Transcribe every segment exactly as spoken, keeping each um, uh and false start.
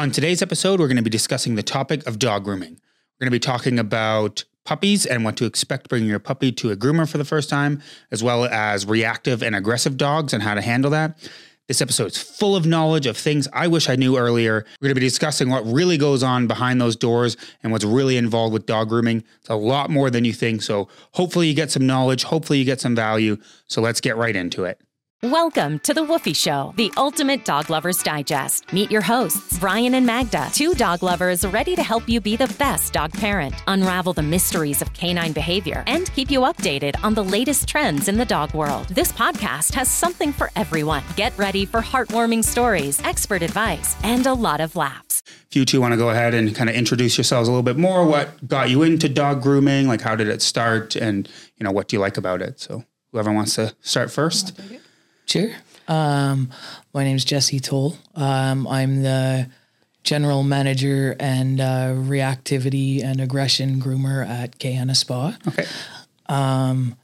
On today's episode, we're going to be discussing the topic of dog grooming. We're going to be talking about puppies and what to expect bringing your puppy to a groomer for the first time, as well as reactive and aggressive dogs and how to handle that. This episode's full of knowledge of things I wish I knew earlier. We're going to be discussing what really goes on behind those doors and what's really involved with dog grooming. It's a lot more than you think, so hopefully you get some knowledge, hopefully you get some value. So let's get right into it. Welcome to The Woofi Show, the ultimate dog lover's digest. Meet your hosts, Brian and Magda, two dog lovers ready to help you be the best dog parent, unravel the mysteries of canine behavior, and keep you updated on the latest trends in the dog world. This podcast has something for everyone. Get ready for heartwarming stories, expert advice, and a lot of laughs. If you two want to go ahead and kind of introduce yourselves a little bit more, what got you into dog grooming? Like, how did it start? And, you know, what do you like about it? So whoever wants to start first. Sure. Um, my name is Jessie Toll. Um, I'm the general manager and uh, reactivity and aggression groomer at Kayenna Spa. Okay. Um,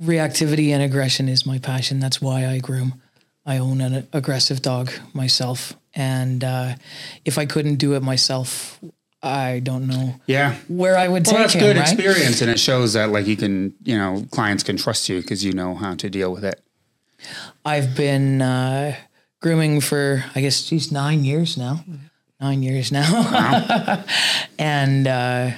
reactivity and aggression is my passion. That's why I groom. I own an aggressive dog myself. And uh, if I couldn't do it myself, I don't know yeah. where I would well, take him. Well, that's good right? experience. And it shows that, like, you can, you know, clients can trust you because you know how to deal with it. I've been uh, grooming for, I guess, geez, nine years now. Nine years now. Wow. And uh,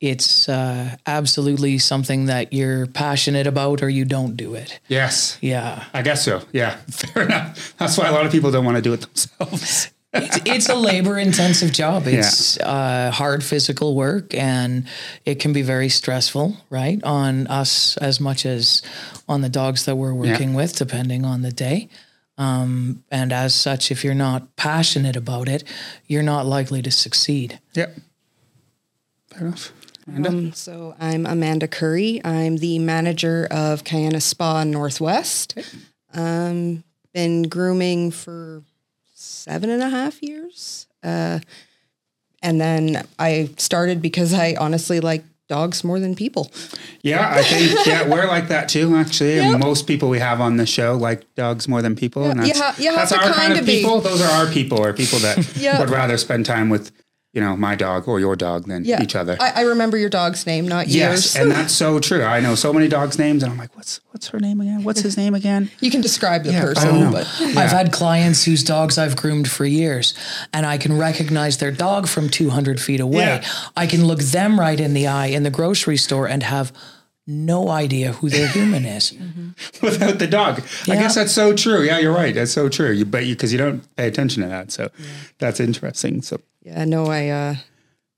it's uh, absolutely something that you're passionate about or you don't do it. Yes. Yeah. I guess so. Yeah. Fair enough. That's why a lot of people don't want to do it themselves. It's, it's a labor-intensive job. It's yeah. uh, hard physical work, and it can be very stressful, right, on us as much as on the dogs that we're working yeah. with, depending on the day. Um, and as such, if you're not passionate about it, you're not likely to succeed. Yep. Fair enough. Um, so I'm Amanda Curry. I'm the manager of Kayenna Spa Northwest. Okay. Um, been grooming for seven and a half years. Uh, and then I started because I honestly like dogs more than people. Yeah, I think yeah, we're like that too, actually. Yep. And most people we have on the show like dogs more than people. Yep. And that's, you ha- you that's our kind of people. Be. Those are our people, or people that yep. would rather spend time with, you know, my dog or your dog than yeah. each other. I, I remember your dog's name, not yes, yours. Yes, and that's so true. I know so many dogs' names, and I'm like, what's what's her name again? What's his name again? You can describe the yeah, person. I don't know. But yeah. I've had clients whose dogs I've groomed for years, and I can recognize their dog from two hundred feet away. Yeah. I can look them right in the eye in the grocery store and have no idea who their human is. Mm-hmm. Without the dog. Yeah. I guess that's so true. Yeah, you're right. That's so true. You bet you, because you don't pay attention to that. So yeah. that's interesting. So yeah, no, I uh,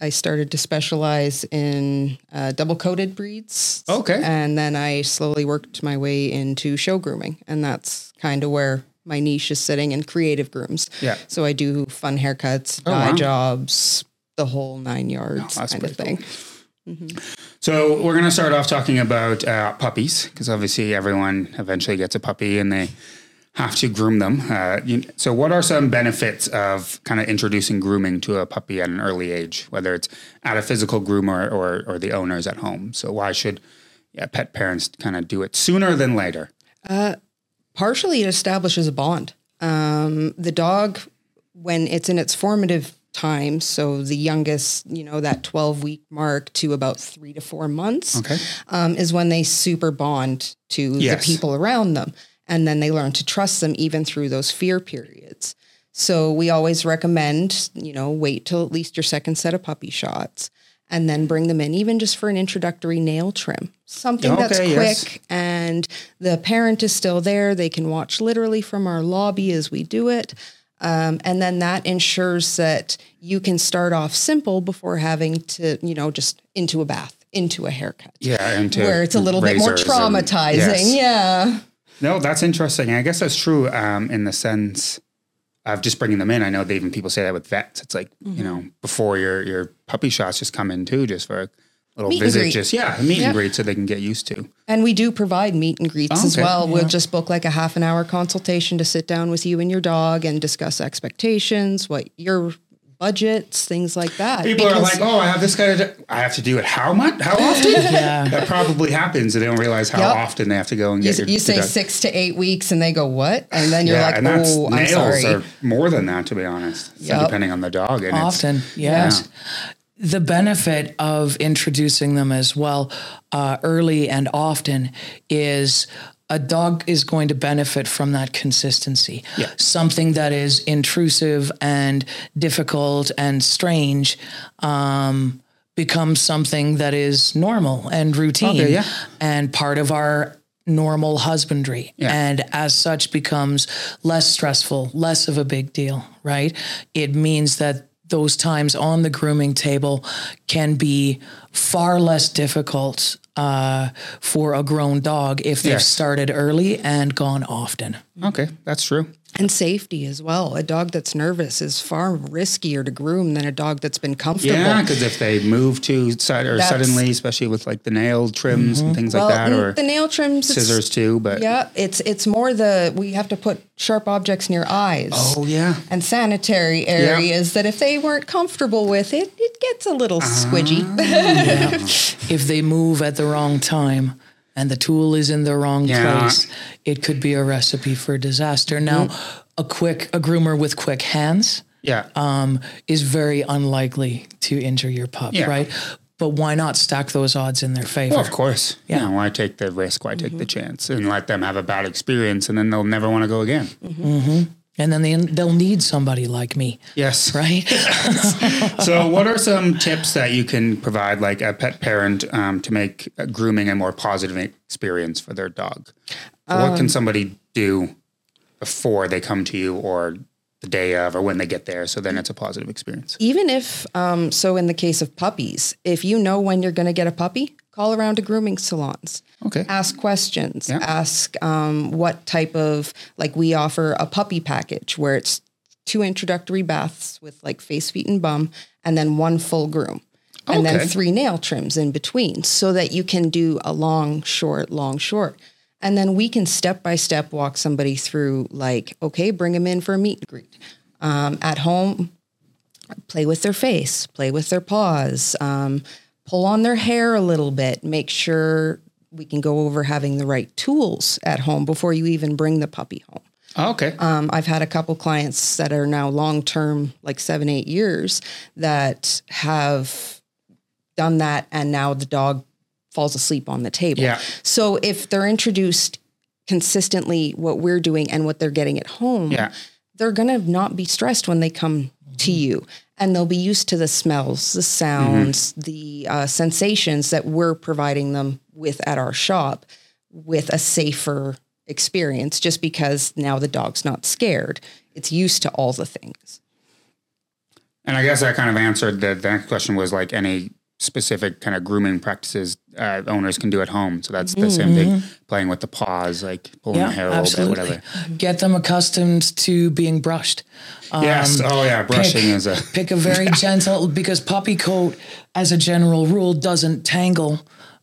I started to specialize in uh, double-coated breeds. Okay. And then I slowly worked my way into show grooming, and that's kind of where my niche is sitting, in creative grooms. Yeah. So I do fun haircuts, oh, dye wow. jobs, the whole nine yards oh, kind of thing. Cool. Mm-hmm. So we're going to start off talking about uh, puppies, because obviously everyone eventually gets a puppy and they have to groom them. Uh, you, so what are some benefits of kind of introducing grooming to a puppy at an early age, whether it's at a physical groomer or, or the owners at home? So why should yeah, pet parents kind of do it sooner than later? Uh, partially it establishes a bond. Um, the dog, when it's in its formative time, so the youngest, you know, that twelve week mark to about three to four months okay. um, is when they super bond to yes. the people around them. And then they learn to trust them even through those fear periods. So we always recommend, you know, wait till at least your second set of puppy shots and then bring them in, even just for an introductory nail trim, something okay, that's quick yes. and the parent is still there. They can watch literally from our lobby as we do it. Um, and then that ensures that you can start off simple before having to, you know, just into a bath, into a haircut. Yeah, into where it's a little bit more traumatizing. And, yes. Yeah. No, that's interesting. I guess that's true um, in the sense of just bringing them in. I know they even people say that with vets. It's like, mm-hmm. you know, before your your puppy shots, just come in too, just for a little meet visit. Just yeah, a meet yeah. and greet so they can get used to. And we do provide meet and greets oh, okay. as well. Yeah. We'll just book like a half an hour consultation to sit down with you and your dog and discuss expectations, what your budgets, things like that. People are like, oh, I have this guy to do. I have to do it. How much? How often? Yeah. That probably happens. And they don't realize how yep. often they have to go and get you, your You say deduct. six to eight weeks and they go, what? And then you're yeah, like, and that's, oh, I'm sorry. Nails are more than that, to be honest, yep. depending on the dog. And often, it's, yes. Yeah. The benefit of introducing them as well uh, early and often is a dog is going to benefit from that consistency. Yeah. Something that is intrusive and difficult and strange um, becomes something that is normal and routine okay, yeah. and part of our normal husbandry. Yeah. And as such becomes less stressful, less of a big deal, right? It means that those times on the grooming table can be far less difficult uh, for a grown dog if they've yes. started early and gone often. Okay, that's true. And safety as well. A dog that's nervous is far riskier to groom than a dog that's been comfortable. Yeah, because if they move too sud- or that's, suddenly, especially with like the nail trims mm-hmm. and things well, like that, or the nail trims, scissors too. But yeah, it's it's more the we have to put sharp objects near eyes. Oh yeah, and sanitary areas yeah. that if they weren't comfortable with it, it gets a little uh, squidgy. Yeah. If they move at the wrong time. And the tool is in the wrong yeah. place, it could be a recipe for disaster. Now, mm-hmm. a quick a groomer with quick hands yeah. um, is very unlikely to injure your pup, yeah. right? But why not stack those odds in their favor? Well, of course. Yeah. You know, why take the risk? Why mm-hmm. take the chance? And let them have a bad experience, and then they'll never want to go again. Mm-hmm. Mm-hmm. And then they, they'll need somebody like me. Yes. Right? Yes. So what are some tips that you can provide like a pet parent um, to make grooming a more positive experience for their dog? So um, what can somebody do before they come to you or the day of or when they get there? So then it's a positive experience. Even if, um, so in the case of puppies, if you know when you're going to get a puppy, call around to grooming salons. Okay. Ask questions. Yeah. Ask um, what type of, like we offer a puppy package where it's two introductory baths with like face, feet, and bum, and then one full groom. Okay. And then three nail trims in between so that you can do a long, short, long, short. And then we can step by step walk somebody through like, okay, bring them in for a meet and greet. Um, at home, play with their face, play with their paws, um, pull on their hair a little bit, make sure we can go over having the right tools at home before you even bring the puppy home. Oh, okay. Um, I've had a couple clients that are now long-term, like seven, eight years that have done that. And now the dog falls asleep on the table. Yeah. So if they're introduced consistently what we're doing and what they're getting at home, yeah. they're going to not be stressed when they come to you. And they'll be used to the smells, the sounds, mm-hmm. the uh, sensations that we're providing them with at our shop with a safer experience just because now the dog's not scared. It's used to all the things. And I guess I kind of answered the, the next question was like any specific kind of grooming practices uh, owners can do at home. So that's the mm-hmm. same thing, playing with the paws, like pulling yeah, the hair a little bit, whatever. Get them accustomed to being brushed. Um, yes. Oh yeah. Brushing pick, is a... Pick a very gentle, because puppy coat as a general rule doesn't tangle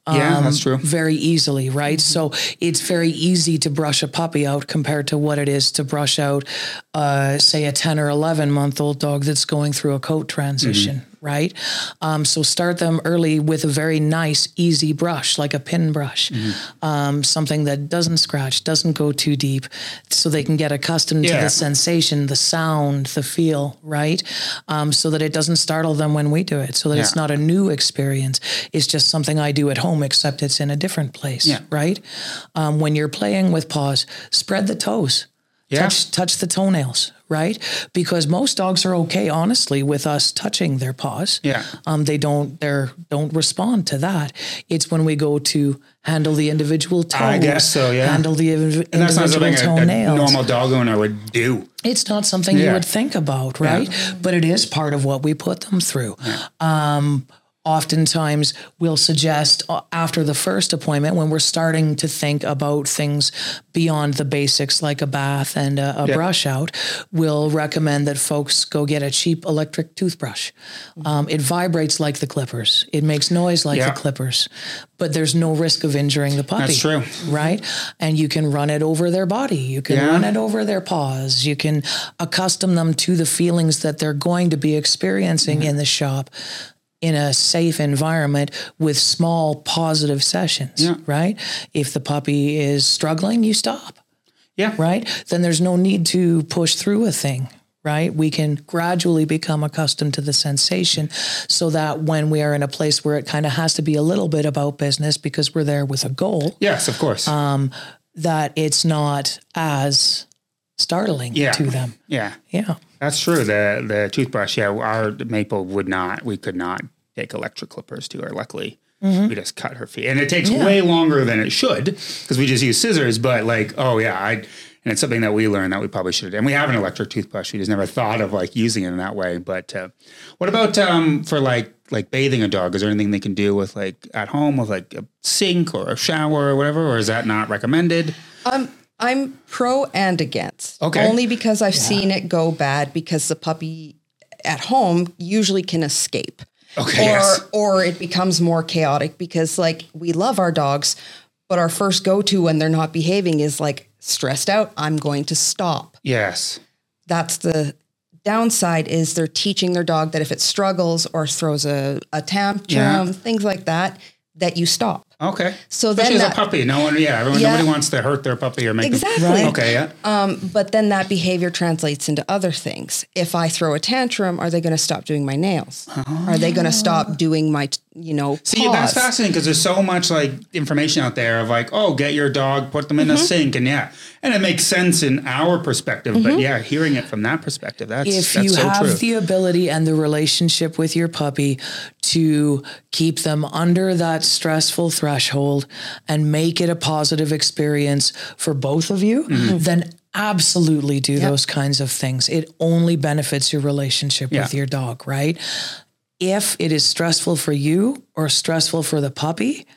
um, yeah, that's true. very easily, right? So it's very easy to brush a puppy out compared to what it is to brush out, uh, say a ten or eleven month old dog that's going through a coat transition. Mm-hmm. Right. Um, so start them early with a very nice, easy brush, like a pin brush, mm-hmm. um, something that doesn't scratch, doesn't go too deep so they can get accustomed yeah. to the sensation, the sound, the feel. Right. Um, so that it doesn't startle them when we do it. So that yeah. it's not a new experience. It's just something I do at home, except it's in a different place. Yeah. Right. Um, when you're playing with paws, spread the toes. Yeah. Touch, touch the toenails, right? Because most dogs are okay, honestly, with us touching their paws. Yeah. Um, they don't, they're, don't respond to that. It's when we go to handle the individual toes. I guess so, yeah. Handle the inv- individual toenails. And that's not something a, a normal dog owner would do. It's not something yeah. you would think about, right? Yeah. But it is part of what we put them through. Yeah. Um, oftentimes we'll suggest after the first appointment when we're starting to think about things beyond the basics like a bath and a, a yep. brush out, we'll recommend that folks go get a cheap electric toothbrush. Um, it vibrates like the clippers. It makes noise like yep. the clippers, but there's no risk of injuring the puppy. That's true. Right? And you can run it over their body. You can yeah. run it over their paws. You can accustom them to the feelings that they're going to be experiencing mm-hmm. in the shop, in a safe environment with small positive sessions, yeah. right? If the puppy is struggling, you stop. Yeah. Right? Then there's no need to push through a thing, right? We can gradually become accustomed to the sensation so that when we are in a place where it kind of has to be a little bit about business because we're there with a goal. Yes, of course. Um, that it's not as startling yeah. to them. Yeah. Yeah. That's true. The the toothbrush, yeah, our Maple would not, we could not take electric clippers to her. Luckily, mm-hmm. we just cut her feet. And it takes yeah. way longer than it should because we just use scissors. But like, oh, yeah, I and it's something that we learned that we probably should have done. We have an electric toothbrush. We just never thought of like using it in that way. But uh, what about um, for like like bathing a dog? Is there anything they can do with like at home with like a sink or a shower or whatever? Or is that not recommended? Um. I'm pro and against. Okay. Only because I've yeah. seen it go bad because the puppy at home usually can escape. Okay. Or yes. or it becomes more chaotic because like we love our dogs, but our first go-to when they're not behaving is like stressed out, I'm going to stop. Yes. That's the downside is they're teaching their dog that if it struggles or throws a, a tantrum, yeah. things like that, that you stop. Okay. So especially then as that, a puppy, no one, yeah, everyone, yeah, nobody wants to hurt their puppy or make exactly. them. Exactly. Okay. Yeah. Um, but then that behavior translates into other things. If I throw a tantrum, are they going to stop doing my nails? Oh. Are they going to stop doing my, you know, see, paws? That's fascinating because there's so much like information out there of like, oh, get your dog, put them in mm-hmm. a sink, and yeah, and it makes sense in our perspective, mm-hmm. but yeah, hearing it from that perspective, that's if that's you so have true. The ability and the relationship with your puppy to keep them under that stressful threat. threshold and make it a positive experience for both of you, mm-hmm. then absolutely do yep. those kinds of things. It only benefits your relationship yeah. with your dog, right? If it is stressful for you or stressful for the puppy,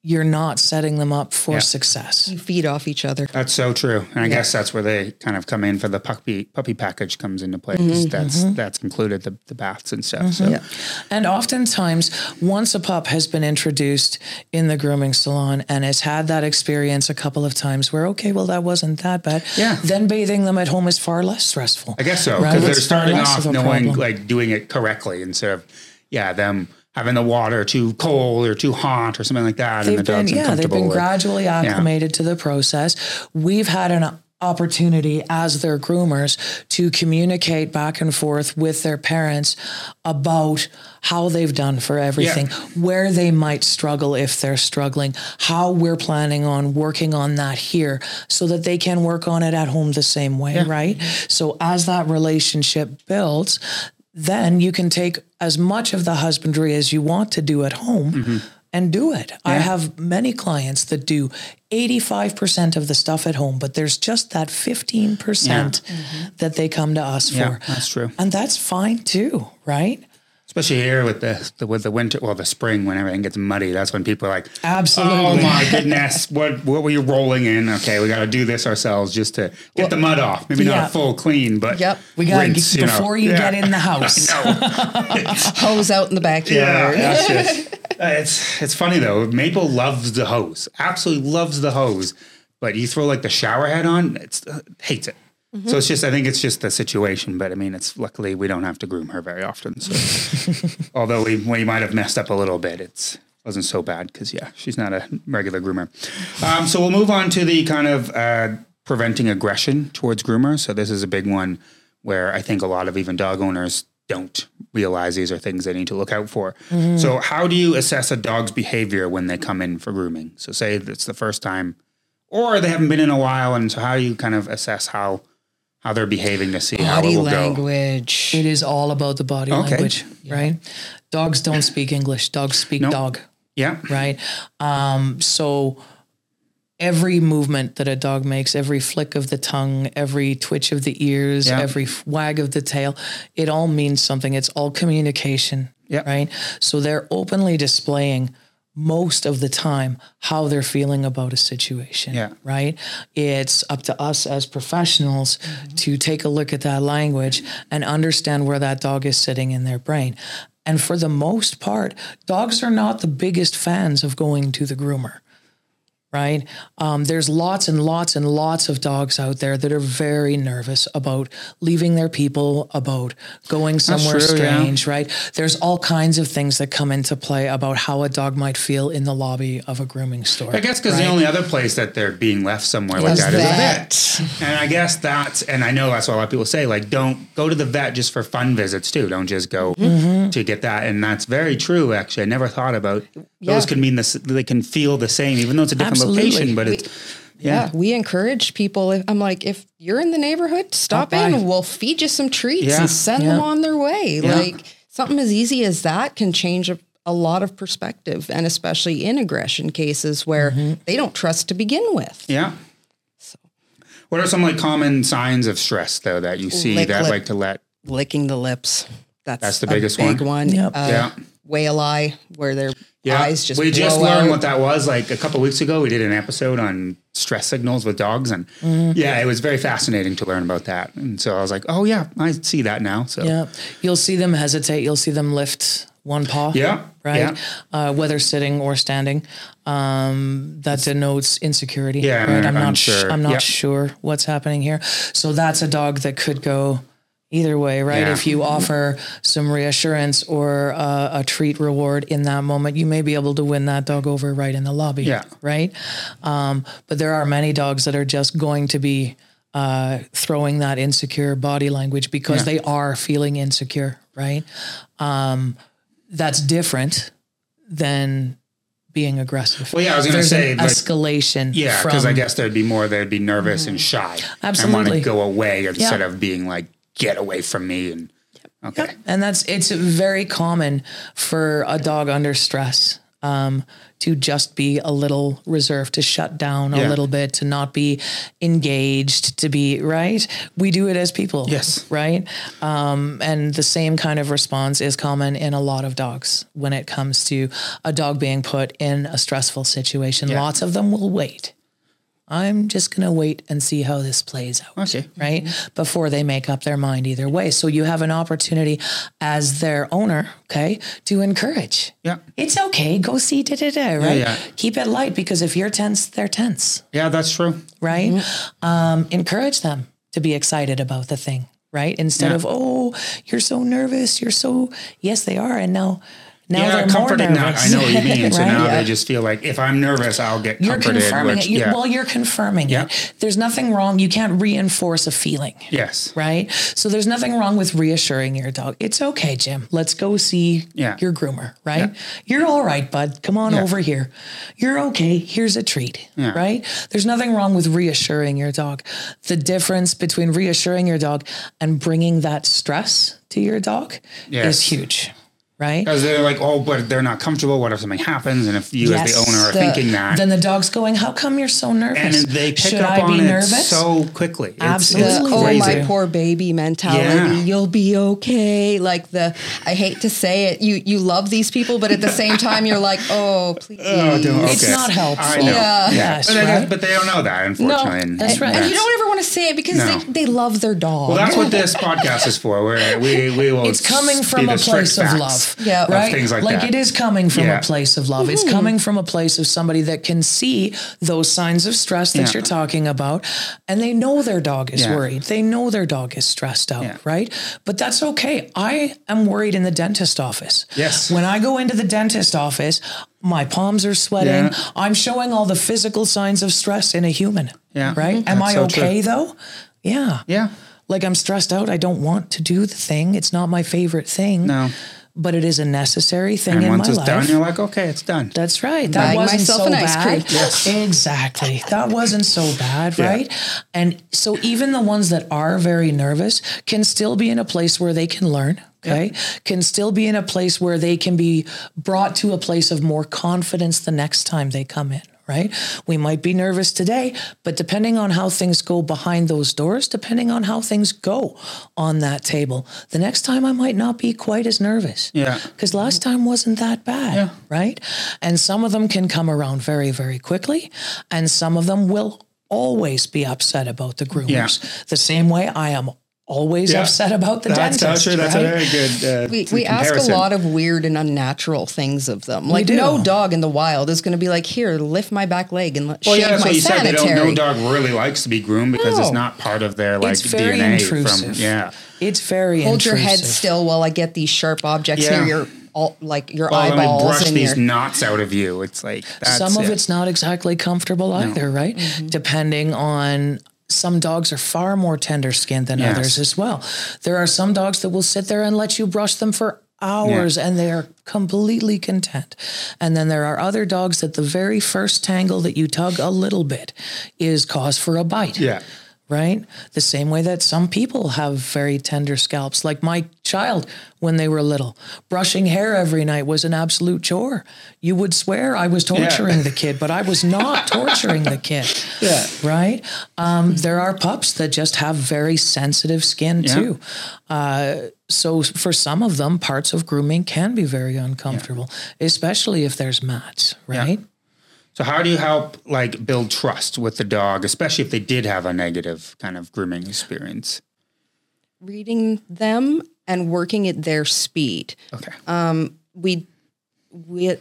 you're not setting them up for yeah. success. You feed off each other. That's so true. And I yeah. guess that's where they kind of come in for the puppy puppy package comes into play. Mm-hmm. That's mm-hmm. that's included, the, the baths and stuff. Mm-hmm. So, yeah. And oftentimes, once a pup has been introduced in the grooming salon and has had that experience a couple of times where, okay, well, that wasn't that bad. Yeah. Then bathing them at home is far less stressful. I guess so. Because right? they're starting off knowing, problem. like doing it correctly instead of, yeah, them... having the water too cold or too hot or something like that. They've and the been, dog's yeah, they've been or, gradually acclimated yeah. to the process. We've had an opportunity as their groomers to communicate back and forth with their parents about how they've done for everything, yeah. where they might struggle if they're struggling, how we're planning on working on that here so that they can work on it at home the same way, yeah. right? So as that relationship builds, then you can take as much of the husbandry as you want to do at home mm-hmm. and do it. Yeah. I have many clients that do eighty-five percent of the stuff at home, but there's just that fifteen percent yeah. mm-hmm. that they come to us yeah, for. That's true. And that's fine too, right? Especially here with the, the with the winter, well, the spring when everything gets muddy, that's when people are like, absolutely, oh my goodness, what what were you rolling in? Okay, we got to do this ourselves just to get well, the mud off. Maybe yeah. not full clean, but yep, we got to get before you, know, you yeah. get in the house. Hose out in the backyard. Yeah, that's just, it's it's funny though. Maple loves the hose, absolutely loves the hose, but you throw like the shower head on, it's uh, hates it. Mm-hmm. So it's just, I think it's just the situation, but I mean, it's luckily we don't have to groom her very often. So although we, we might have messed up a little bit, it wasn't so bad because yeah, she's not a regular groomer. Um, so we'll move on to the kind of uh, preventing aggression towards groomers. So this is a big one where I think a lot of even dog owners don't realize these are things they need to look out for. Mm-hmm. So how do you assess a dog's behavior when they come in for grooming? So say it's the first time or they haven't been in a while. And so how do you kind of assess how how they're behaving to see body how it will language. Go. It is all about the body okay. language, yeah. right? Dogs don't speak English. Dogs speak nope. dog. Yeah. Right. Um, so every movement that a dog makes, every flick of the tongue, every twitch of the ears, yeah. every wag of the tail, it all means something. It's all communication. Yeah. Right. So they're openly displaying most of the time how they're feeling about a situation. Yeah. Right. It's up to us as professionals mm-hmm. to take a look at that language and understand where that dog is sitting in their brain. And for the most part, dogs are not the biggest fans of going to the groomer. Right. Um, there's lots and lots and lots of dogs out there that are very nervous about leaving their people, about going somewhere true, strange. Yeah. Right. There's all kinds of things that come into play about how a dog might feel in the lobby of a grooming store. I guess because right? the only other place that they're being left somewhere like that, that is a vet. And I guess that's, and I know that's what a lot of people say, like, don't go to the vet just for fun visits too. Don't just go mm-hmm. to get that. And that's very true. Actually, I never thought about yeah. those can mean this. They can feel the same, even though it's a different Absolutely. location, but we, it's yeah. yeah we encourage people. If, I'm like, if you're in the neighborhood, stop I'll in buy. We'll feed you some treats yeah. and send yeah. them on their way. Yeah. Like something as easy as that can change a, a lot of perspective, and especially in aggression cases where mm-hmm. they don't trust to begin with. Yeah. So what are some like common signs of stress though that you see lick, that lip, like to let licking the lips? That's, that's the biggest big one. one. Yep. Uh, yeah. Whale eye, where their yeah. eyes just we just learned out. What that was like a couple of weeks ago. We did an episode on stress signals with dogs, and mm-hmm. yeah, it was very fascinating to learn about that. And so I was like, oh yeah, I see that now. So yeah, you'll see them hesitate. You'll see them lift one paw. Yeah, right. Yeah. Uh, whether sitting or standing, um, that denotes insecurity. Yeah, right? I'm, I'm not sure. I'm not yep. sure what's happening here. So that's a dog that could go either way, right? Yeah. If you offer some reassurance or uh, a treat reward in that moment, you may be able to win that dog over right in the lobby, yeah. right? Um, but there are many dogs that are just going to be uh, throwing that insecure body language because yeah. they are feeling insecure, right? Um, that's different than being aggressive. Well, yeah, I was going to say an like, escalation. Yeah, because I guess there'd be more, they'd be nervous mm-hmm. and shy. Absolutely. And want to go away instead yeah. of being like, get away from me. And okay. Yep. And that's, it's very common for a dog under stress um, to just be a little reserved, to shut down yeah. a little bit, to not be engaged, to be right. We do it as people. Yes. Right. Um, and the same kind of response is common in a lot of dogs when it comes to a dog being put in a stressful situation. Yeah. Lots of them will wait. I'm just going to wait and see how this plays out, okay. right? Mm-hmm. Before they make up their mind either way. So you have an opportunity as their owner, okay, to encourage. Yeah. It's okay. Go see da-da-da, right? Yeah, yeah. Keep it light because if you're tense, they're tense. Yeah, that's true. Right? Mm-hmm. Um, encourage them to be excited about the thing, right? Instead yeah. of, oh, you're so nervous. You're so, yes, they are. And now... Now yeah, they're comforted. Now I know what you mean. So right? now yeah. they just feel like if I'm nervous, I'll get you're comforted. Confirming which, it. You, yeah. Well, you're confirming yeah. it. There's nothing wrong. You can't reinforce a feeling. Yes. Right. So there's nothing wrong with reassuring your dog. It's okay, Jim. Let's go see yeah. your groomer. Right. Yeah. You're all right, bud. Come on yeah. over here. You're okay. Here's a treat. Yeah. Right. There's nothing wrong with reassuring your dog. The difference between reassuring your dog and bringing that stress to your dog yes. is huge. Right? Because they're like, oh, but they're not comfortable. What if something happens? And if you yes, as the owner are the, thinking that. Then the dog's going, how come you're so nervous? And they pick Should up I on be it nervous? So quickly. It's, Absolutely. It's oh, my poor baby mentality. Yeah. You'll be okay. Like the, I hate to say it, you you love these people, but at the same time, you're like, oh, please. Oh, don't, okay. It's not helpful. I know. Yeah. yeah. Yes, but, right? guess, but they don't know that, unfortunately. No, and, that's right. That's, and you don't ever want to say it because no. they, they love their dog. Well, that's what this podcast is for. Where we, we will It's coming from a place facts. of love. Yeah, right. Things like like that. It is coming from yeah. a place of love. Mm-hmm. It's coming from a place of somebody that can see those signs of stress that yeah. you're talking about. And they know their dog is yeah. worried. They know their dog is stressed out. Yeah. Right. But that's okay. I am worried in the dentist office. Yes. When I go into the dentist office, my palms are sweating. Yeah. I'm showing all the physical signs of stress in a human. Yeah. Right. Mm-hmm. Am that's I so okay true. though? Yeah. Yeah. Like I'm stressed out. I don't want to do the thing. It's not my favorite thing. No. But it is a necessary thing and in my life. And once it's done, you're like, okay, it's done. That's right. That Buying wasn't myself so an ice bad. Cream. Yes. Exactly. That wasn't so bad, yeah. right? And so even the ones that are very nervous can still be in a place where they can learn, okay? Yeah. Can still be in a place where they can be brought to a place of more confidence the next time they come in. right? We might be nervous today, but depending on how things go behind those doors, depending on how things go on that table, the next time I might not be quite as nervous. Yeah. Because last time wasn't that bad, yeah. right? And some of them can come around very, very quickly, and some of them will always be upset about the groomers. Yeah. The same way I am always yeah. upset about the that's dentist. Actually, that's right? a very good uh, we, we ask a lot of weird and unnatural things of them. Like no dog in the wild is going to be like, here, lift my back leg and let, well, shave yeah, that's my what you sanitary. Said. They don't, no dog really likes to be groomed because no. it's not part of their like it's very D N A. Intrusive. From, yeah. It's very Hold intrusive. Your head still while I get these sharp objects yeah. near your All, like your well, eyeballs brush and these your... knots out of you. It's like that's some of it. It's not exactly comfortable either, no. right? Mm-hmm. Depending on some dogs are far more tender skinned than yes. others as well. There are some dogs that will sit there and let you brush them for hours yeah. and they are completely content. And then there are other dogs that the very first tangle that you tug a little bit is cause for a bite. Yeah. Right? The same way that some people have very tender scalps. Like my child, when they were little, brushing hair every night was an absolute chore. You would swear I was torturing yeah. the kid, but I was not torturing the kid. Yeah. Right? Um, there are pups that just have very sensitive skin yeah. too. Uh, so for some of them, parts of grooming can be very uncomfortable, yeah. especially if there's mats, right? Yeah. So how do you help like build trust with the dog, especially if they did have a negative kind of grooming experience? Reading them and working at their speed. Okay. Um, we, we, uh,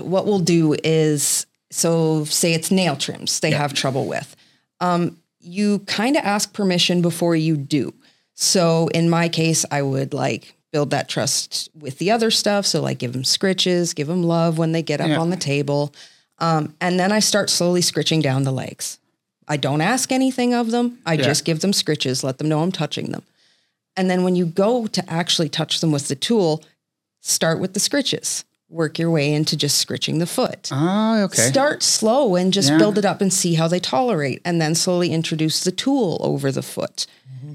what we'll do is, so say it's nail trims they yep. have trouble with. Um, you kind of ask permission before you do. So in my case, I would like build that trust with the other stuff. So like give them scritches, give them love when they get up yep. on the table. Um, and then I start slowly scritching down the legs. I don't ask anything of them. I yeah. just give them scritches, let them know I'm touching them. And then when you go to actually touch them with the tool, start with the scritches. Work your way into just scritching the foot. Oh, okay. Start slow and just yeah. build it up and see how they tolerate. And then slowly introduce the tool over the foot. Mm-hmm.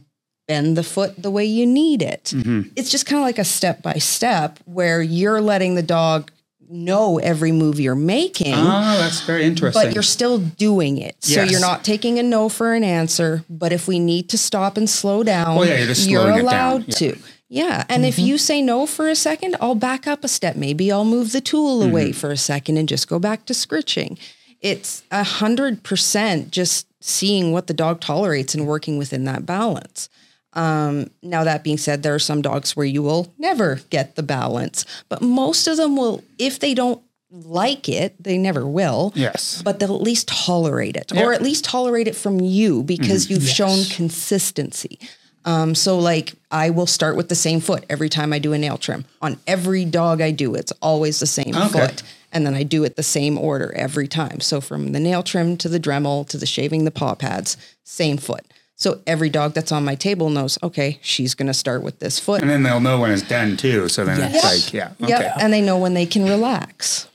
Bend the foot the way you need it. Mm-hmm. It's just kind of like a step-by-step where you're letting the dog know every move you're making. Oh, that's very interesting. But you're still doing it. Yes. So you're not taking a no for an answer, but if we need to stop and slow down, well, yeah, you're, just you're allowed it down. to. Yeah. yeah. And mm-hmm. if you say no for a second, I'll back up a step. Maybe I'll move the tool mm-hmm. away for a second and just go back to scritching. It's a hundred percent just seeing what the dog tolerates and working within that balance. Um, now that being said, there are some dogs where you will never get the balance, but most of them will, if they don't like it, they never will, yes. but they'll at least tolerate it yeah. or at least tolerate it from you because mm-hmm. you've yes. shown consistency. Um, so like I will start with the same foot every time I do a nail trim on every dog I do. It's always the same okay. foot. And then I do it the same order every time. So from the nail trim to the Dremel, to the shaving, the paw pads, same foot. So every dog that's on my table knows, okay, she's going to start with this foot. And then they'll know when it's done too. So then yes. it's like, yeah. Okay. Yep. And they know when they can relax.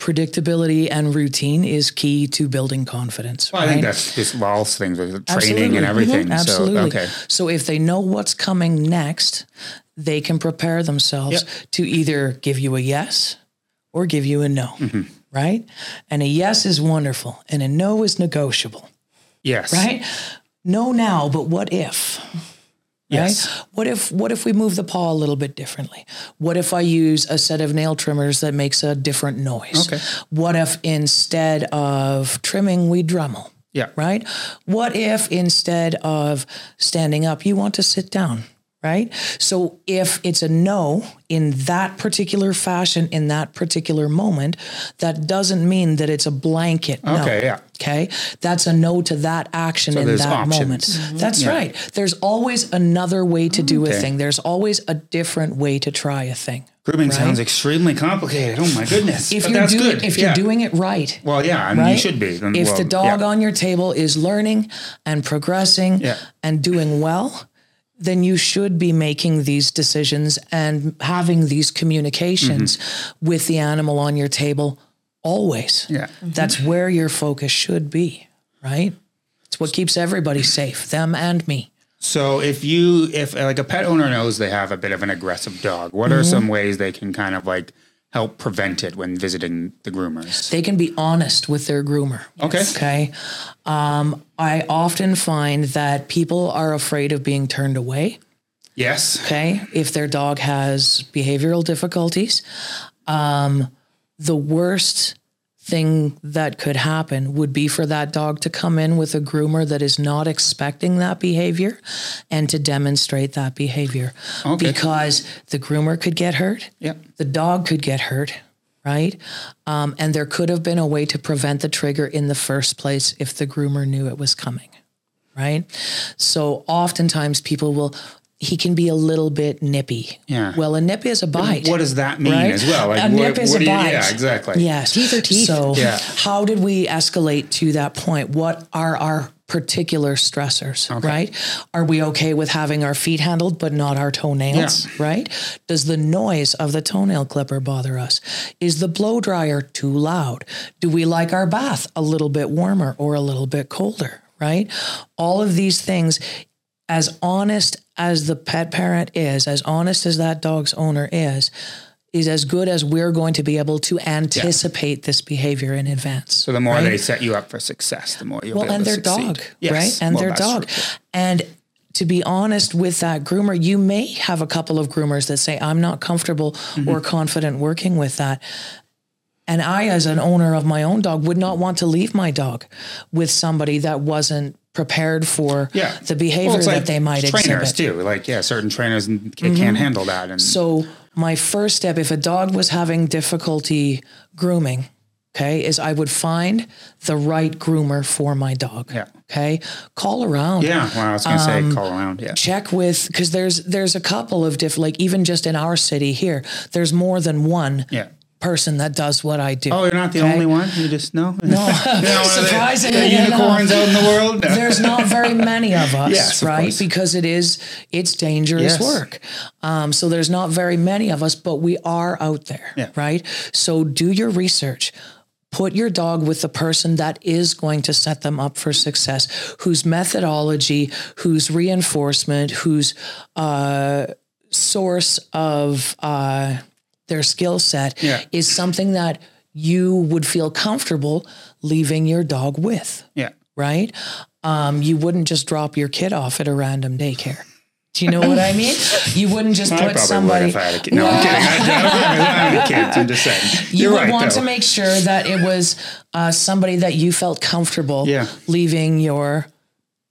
Predictability and routine is key to building confidence. Well, right? I think that's just all things with training Absolutely. and everything. Mm-hmm. Absolutely. So, okay. so if they know what's coming next, they can prepare themselves yep. to either give you a yes or give you a no. Mm-hmm. Right. And a yes is wonderful. And a no is negotiable. Yes. Right. No now, but what if? Yes. Right? What if what if we move the paw a little bit differently? What if I use a set of nail trimmers that makes a different noise? Okay. What if instead of trimming we Dremel? Yeah. Right? What if instead of standing up you want to sit down? Right? So if it's a no in that particular fashion, in that particular moment, that doesn't mean that it's a blanket no. Okay, yeah. Okay? That's a no to that action so in that options. moment. Mm-hmm. That's yeah. right. There's always another way to do okay. a thing. There's always a different way to try a thing. Grooming right? sounds extremely complicated. Oh my goodness. If, you do it, if yeah. you're doing it right. Well, yeah, I mean, right? you should be. Then, if well, the dog yeah. on your table is learning and progressing yeah. and doing well, then you should be making these decisions and having these communications mm-hmm. with the animal on your table always. Yeah. Mm-hmm. That's where your focus should be, right? It's what keeps everybody safe, them and me. So if you, if like a pet owner knows they have a bit of an aggressive dog, what mm-hmm. are some ways they can kind of like help prevent it when visiting the groomers? They can be honest with their groomer. Yes. Okay. Okay. Um, I often find that people are afraid of being turned away. Yes. Okay. If their dog has behavioral difficulties, um, the worst thing that could happen would be for that dog to come in with a groomer that is not expecting that behavior and to demonstrate that behavior. Okay. Because the groomer could get hurt. Yep. The dog could get hurt. Right. Um, and there could have been a way to prevent the trigger in the first place if the groomer knew it was coming. Right. So oftentimes people will, he can be a little bit nippy. Yeah. Well, a nip is a bite. What does that mean right? as well? Like, a what, nip is what a you, bite. Yeah, exactly. Yes. Teeth are teeth. So yeah. How did we escalate to that point? What are our particular stressors, okay. right? Are we okay with having our feet handled, but not our toenails, yeah. right? Does the noise of the toenail clipper bother us? Is the blow dryer too loud? Do we like our bath a little bit warmer or a little bit colder, right? All of these things, as honest as the pet parent is, as honest as that dog's owner is, is as good as we're going to be able to anticipate yeah. this behavior in advance. So the more right? they set you up for success, the more you'll well, be able to succeed. Well, and their dog, yes. right? And well, their dog. True. And to be honest with that groomer, you may have a couple of groomers that say, I'm not comfortable mm-hmm. or confident working with that. And I, as an owner of my own dog, would not want to leave my dog with somebody that wasn't prepared for yeah. the behavior well, like that they might trainers exhibit. Trainers too, like yeah, certain trainers can't mm-hmm. handle that. And so my first step, if a dog was having difficulty grooming, okay, is I would find the right groomer for my dog. Yeah. Okay. Call around. Yeah. Well, I was going to um, say call around. Yeah. Check with, cause there's, there's a couple of different, like even just in our city here, there's more than one yeah. person that does what I do. Oh, you're not the okay? only one? You just know? No. Surprisingly, the, the unicorns no. out in the world? No. There's not very many of us, yes, right? Of because it is, it's dangerous yes. work. Um, so there's not very many of us, but we are out there, yeah. right? So do your research. Put your dog with the person that is going to set them up for success, whose methodology, whose reinforcement, whose uh, source of... Uh, their skill set yeah. is something that you would feel comfortable leaving your dog with. Yeah. Right. Um, you wouldn't just drop your kid off at a random daycare. Do you know what I mean? You wouldn't just I put somebody. Would if I had a kid. No, I'm kidding. I, I don't have kids. I'm just saying. You're you would right, want though. to make sure that it was uh, somebody that you felt comfortable yeah. leaving your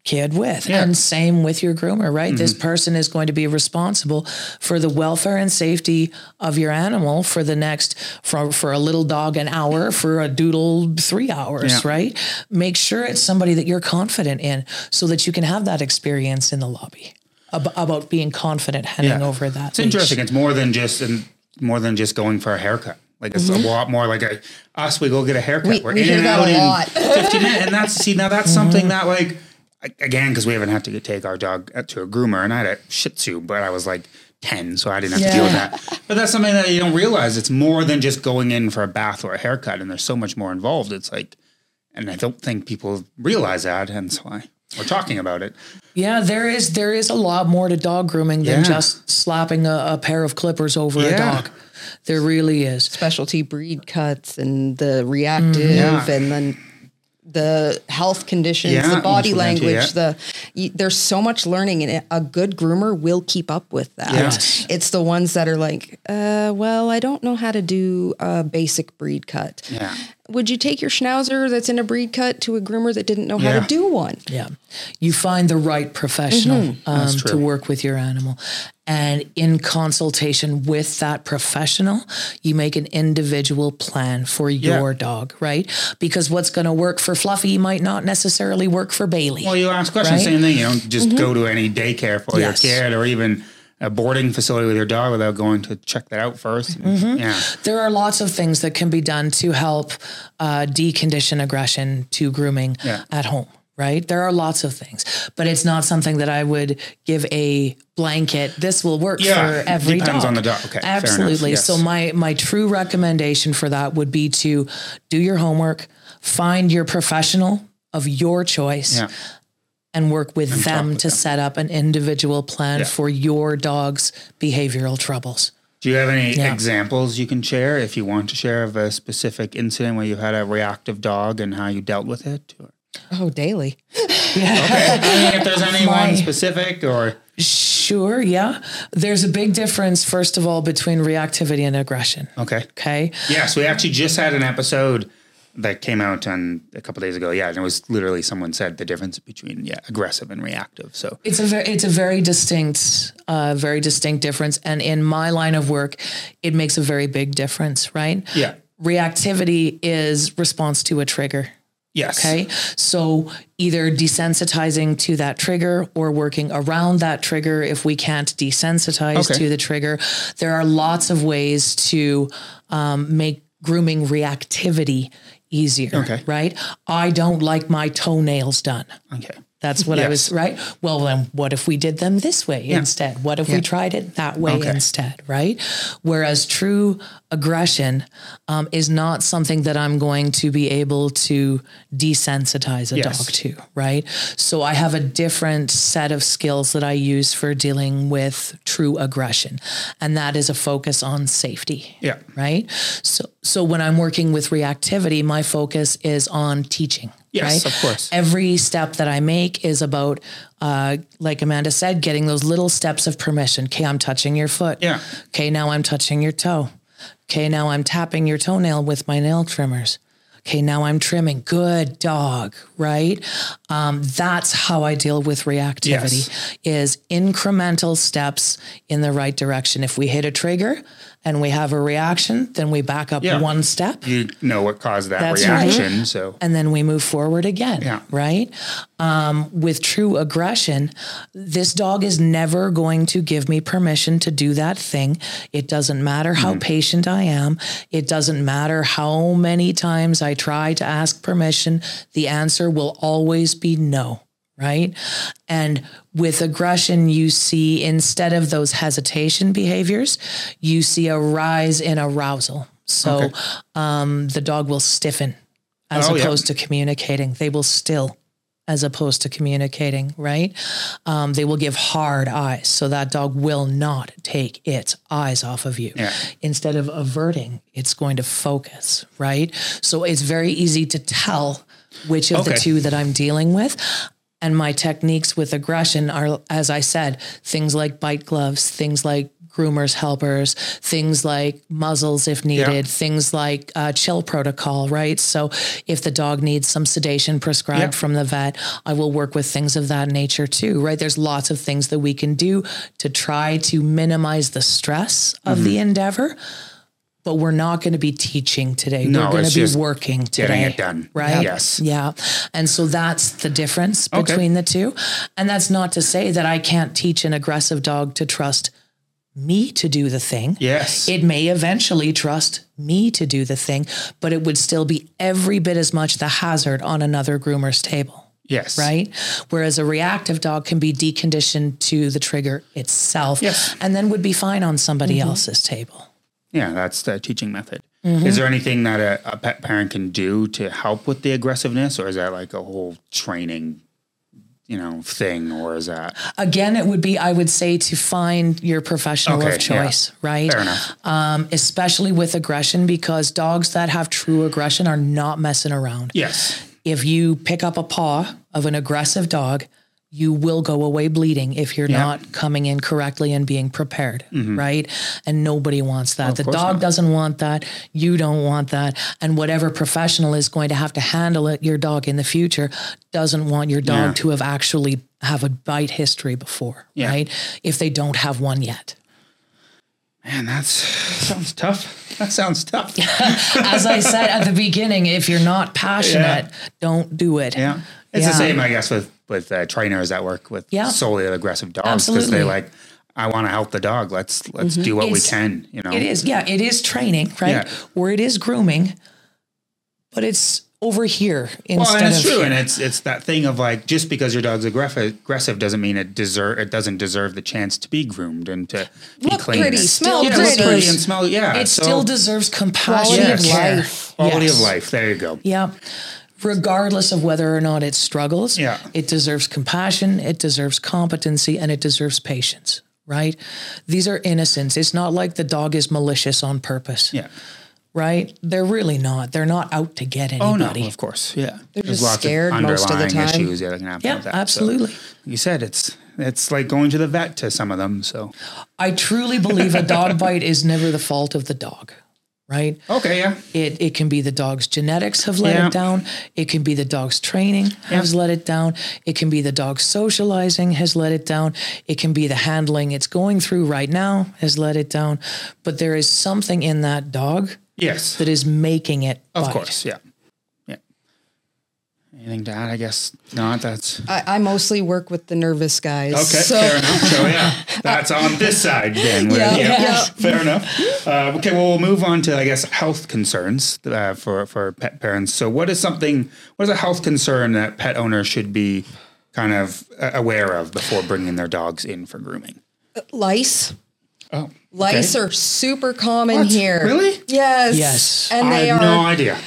kid with yeah. and same with your groomer, right? Mm-hmm. This person is going to be responsible for the welfare and safety of your animal for the next, for, for a little dog an hour, for a doodle three hours, yeah. right? Make sure it's somebody that you're confident in so that you can have that experience in the lobby ab- about being confident handing yeah. over that. It's leash. Interesting. It's more than just, and more than just going for a haircut. Like it's mm-hmm. a lot more like a, us, we go get a haircut. We, We're we in and out in lot. fifteen minutes. And that's, see, now that's mm-hmm. something that like, again, because we haven't had to take our dog to a groomer, and I had a Shih Tzu, but I was like ten, so I didn't have yeah. to deal with that. But that's something that you don't realize. It's more than just going in for a bath or a haircut, and there's so much more involved. It's like, and I don't think people realize that, hence why we're talking about it. Yeah, there is there is a lot more to dog grooming than yeah. just slapping a, a pair of clippers over yeah. a dog. There really is. Specialty breed cuts and the reactive mm, yeah. and then... the health conditions, yeah, the body language, yeah. the y- there's so much learning, and a good groomer will keep up with that. Yes. It's the ones that are like, uh, well, I don't know how to do a basic breed cut. Yeah. Would you take your schnauzer that's in a breed cut to a groomer that didn't know yeah. how to do one? Yeah. You find the right professional mm-hmm. um, to work with your animal. And in consultation with that professional, you make an individual plan for yeah. your dog, right? Because what's going to work for Fluffy might not necessarily work for Bailey. Well, you ask questions, right? Same thing. You don't just mm-hmm. go to any daycare for yes. your kid or even... a boarding facility with your dog without going to check that out first. Mm-hmm. Yeah. There are lots of things that can be done to help uh, decondition aggression to grooming yeah. at home, right? There are lots of things, but it's not something that I would give a blanket. This will work yeah. for every depends dog. Depends on the dog. Okay, absolutely. Yes. So my, my true recommendation for that would be to do your homework, find your professional of your choice, yeah. and work with and them with to them. set up an individual plan yeah. for your dog's behavioral troubles. Do you have any yeah. examples you can share, if you want to share, of a specific incident where you had a reactive dog and how you dealt with it? Or? Oh, daily. Yeah. Okay. I mean, if there's anyone My, specific or... Sure, yeah. There's a big difference, first of all, between reactivity and aggression. Okay. Okay. Yes, we actually just had an episode that came out on a couple of days ago. Yeah, and it was literally someone said the difference between yeah aggressive and reactive. So it's a very, it's a very distinct, uh, very distinct difference. And in my line of work, it makes a very big difference, right? Yeah. Reactivity is response to a trigger. Yes. Okay. So either desensitizing to that trigger or working around that trigger if we can't desensitize okay. to the trigger. There are lots of ways to um, make grooming reactivity easier, okay. right? I don't like my toenails done. Okay. That's what yes. I was, right? Well, then what if we did them this way yeah. instead? What if yeah. we tried it that way okay. instead, right? Whereas true aggression um, is not something that I'm going to be able to desensitize a yes. dog to, right? So I have a different set of skills that I use for dealing with true aggression. And that is a focus on safety, yeah. right? So, so when I'm working with reactivity, my focus is on teaching. Yes, right? Of course. Every step that I make is about, uh, like Amanda said, getting those little steps of permission. Okay, I'm touching your foot. Yeah. Okay, now I'm touching your toe. Okay, now I'm tapping your toenail with my nail trimmers. Okay, now I'm trimming. Good dog, right? Um, that's how I deal with reactivity, yes. is incremental steps in the right direction. If we hit a trigger and we have a reaction, then we back up yeah. one step. You know what caused that that's reaction. Right. So and then we move forward again, yeah. right? Um, with true aggression, this dog is never going to give me permission to do that thing. It doesn't matter how mm. patient I am. It doesn't matter how many times I try to ask permission. The answer will always be no. Right. And with aggression, you see, instead of those hesitation behaviors, you see a rise in arousal. So okay. um, the dog will stiffen as oh, opposed yeah. to communicating. They will still as opposed to communicating. Right. Um, they will give hard eyes. So that dog will not take its eyes off of you. Yeah. Instead of averting, it's going to focus. Right. So it's very easy to tell which of okay. the two that I'm dealing with. And my techniques with aggression are, as I said, things like bite gloves, things like groomers helpers, things like muzzles if needed, yeah. things like uh, chill protocol, right? So if the dog needs some sedation prescribed yeah. from the vet, I will work with things of that nature too, right? There's lots of things that we can do to try to minimize the stress of mm-hmm. the endeavor. But we're not going to be teaching today. No, we're going to be working today. Getting it done. Right? Yes. Yeah. And so that's the difference between okay. the two. And that's not to say that I can't teach an aggressive dog to trust me to do the thing. Yes. It may eventually trust me to do the thing, but it would still be every bit as much the hazard on another groomer's table. Yes. Right. Whereas a reactive dog can be deconditioned to the trigger itself yes. and then would be fine on somebody mm-hmm. else's table. Yeah, that's the teaching method. Mm-hmm. Is there anything that a, a pet parent can do to help with the aggressiveness, or is that like a whole training, you know, thing, or is that? Again, it would be, I would say, to find your professional okay, of choice, yeah. right? Fair enough. Um, especially with aggression, because dogs that have true aggression are not messing around. Yes. If you pick up a paw of an aggressive dog, you will go away bleeding if you're yeah. not coming in correctly and being prepared, mm-hmm. right? And nobody wants that. Oh, the dog not. doesn't want that. You don't want that. And whatever professional is going to have to handle it, your dog in the future doesn't want your dog yeah. to have actually have a bite history before, yeah. right? If they don't have one yet. Man, that's, that sounds tough. That sounds tough. As I said at the beginning, if you're not passionate, yeah. don't do it. Yeah. It's yeah. the same, I guess, with with uh, trainers that work with yeah. solely aggressive dogs, because they like, I want to help the dog. Let's let's mm-hmm. do what it's, we can. You know, it is yeah, it is training, right? Yeah. Or it is grooming, but it's over here instead well, and it's of true, here. And it's it's that thing of like, just because your dog's aggressive doesn't mean it deserve it doesn't deserve the chance to be groomed and to be look clean. Pretty, smell yeah, pretty, pretty, and smell yeah. It so, still deserves compassion. Quality yeah, of life. Quality yes. of life. There you go. Yeah. Regardless of whether or not it struggles, yeah. it deserves compassion, it deserves competency, and it deserves patience, right? These are innocents. It's not like the dog is malicious on purpose. Yeah. Right? They're really not. They're not out to get anybody. Oh, no, well, of course. Yeah. They're There's just lots scared of most of the time. Issues that can happen yeah, with that. Absolutely. So, you said it's it's like going to the vet to some of them. So I truly believe a dog bite is never the fault of the dog. Right? Okay, yeah. It it can be the dog's genetics have let yeah. it down. It can be the dog's training yeah. has let it down. It can be the dog's socializing has let it down. It can be the handling it's going through right now has let it down. But there is something in that dog yes. that is making it Of bite. Course, yeah. Yeah. Anything to add? I guess not. That's I, I mostly work with the nervous guys. Okay, so. Fair enough. So yeah, that's on this side then. Yeah, yeah. yeah. Fair enough. Uh, okay, well, we'll move on to, I guess, health concerns uh, for, for pet parents. So what is something, what is a health concern that pet owners should be kind of aware of before bringing their dogs in for grooming? Lice. Oh. Okay. Lice are super common what? here. Really? Yes. Yes. And they I have are no idea.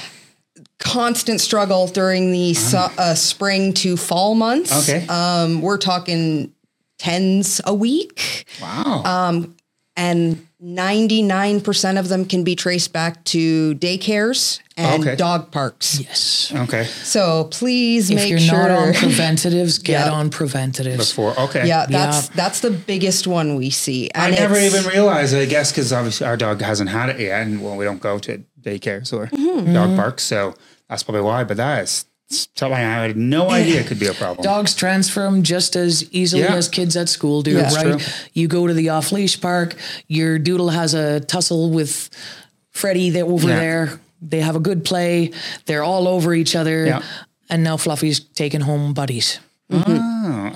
Constant struggle during the uh-huh. su- uh, spring to fall months. Okay. Um, we're talking tens a week. Wow. Um, and ninety-nine percent of them can be traced back to daycares and okay. dog parks. Yes. Okay. So please if make you're sure. If you're not on preventatives, get yep. on preventatives. Before, okay. Yeah, that's yeah. that's the biggest one we see. And I never even realized it, I guess, because obviously our dog hasn't had it yet, and well, we don't go to daycares or mm-hmm. dog parks, so that's probably why, but that is... something I had no idea could be a problem. Dogs transfer them just as easily yeah. as kids at school do, yeah, right? True. You go to the off-leash park, your doodle has a tussle with Freddie that over yeah. there. They have a good play. They're all over each other. Yeah. And now Fluffy's taking home buddies. Mm-hmm.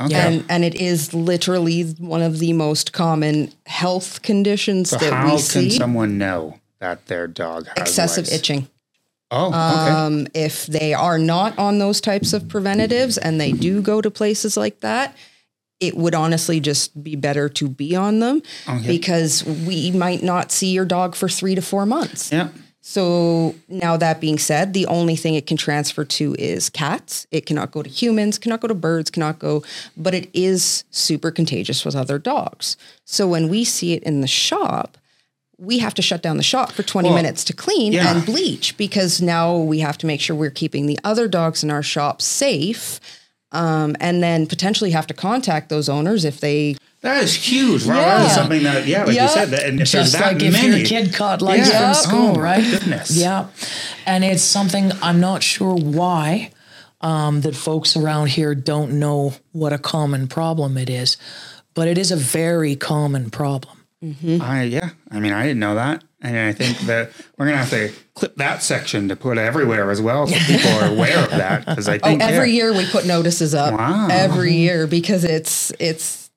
Oh, okay. And, and it is literally one of the most common health conditions so that we see. How can someone know that their dog has excessive lice? Itching? Oh, okay. Um, if they are not on those types of preventatives and they do go to places like that, it would honestly just be better to be on them okay. because we might not see your dog for three to four months. Yeah. So now that being said, the only thing it can transfer to is cats. It cannot go to humans, cannot go to birds, cannot go, but it is super contagious with other dogs. So when we see it in the shop, we have to shut down the shop for twenty well, minutes to clean yeah. and bleach because now we have to make sure we're keeping the other dogs in our shop safe. Um, and then potentially have to contact those owners if they. That is huge. Right? Yeah. That is something that, yeah, like yeah. you said, that, and if just like that if many, your kid caught lice yeah. from school, oh, right? Goodness. Yeah. And it's something I'm not sure why um, that folks around here don't know what a common problem it is, but it is a very common problem. Mm-hmm. I yeah, I mean, I didn't know that, and I think that we're gonna have to clip that section to put everywhere as well, so people are aware of that. Because I think oh, every yeah. year we put notices up. Wow. Every year because it's it's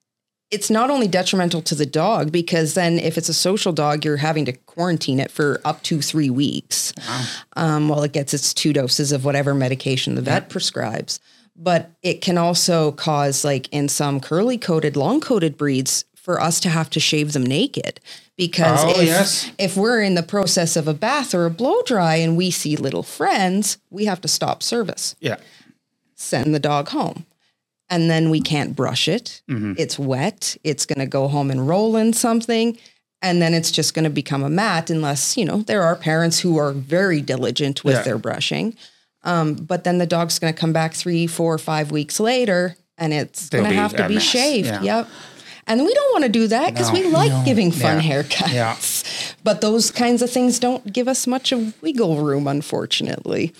it's not only detrimental to the dog because then if it's a social dog, you're having to quarantine it for up to three weeks wow. um, while it gets its two doses of whatever medication the vet yeah. prescribes. But it can also cause, like in some curly coated, long coated breeds, for us to have to shave them naked because oh, if, yes. if we're in the process of a bath or a blow dry and we see little friends, we have to stop service. Yeah. Send the dog home and then we can't brush it. Mm-hmm. It's wet. It's going to go home and roll in something. And then it's just going to become a mat unless, you know, there are parents who are very diligent with yeah. their brushing. Um, but then the dog's going to come back three, four, five weeks later and it's going to have to be mess. shaved. Yeah. Yep. And we don't want to do that because no, we like no, giving fun yeah, haircuts. Yeah. But those kinds of things don't give us much of wiggle room, unfortunately.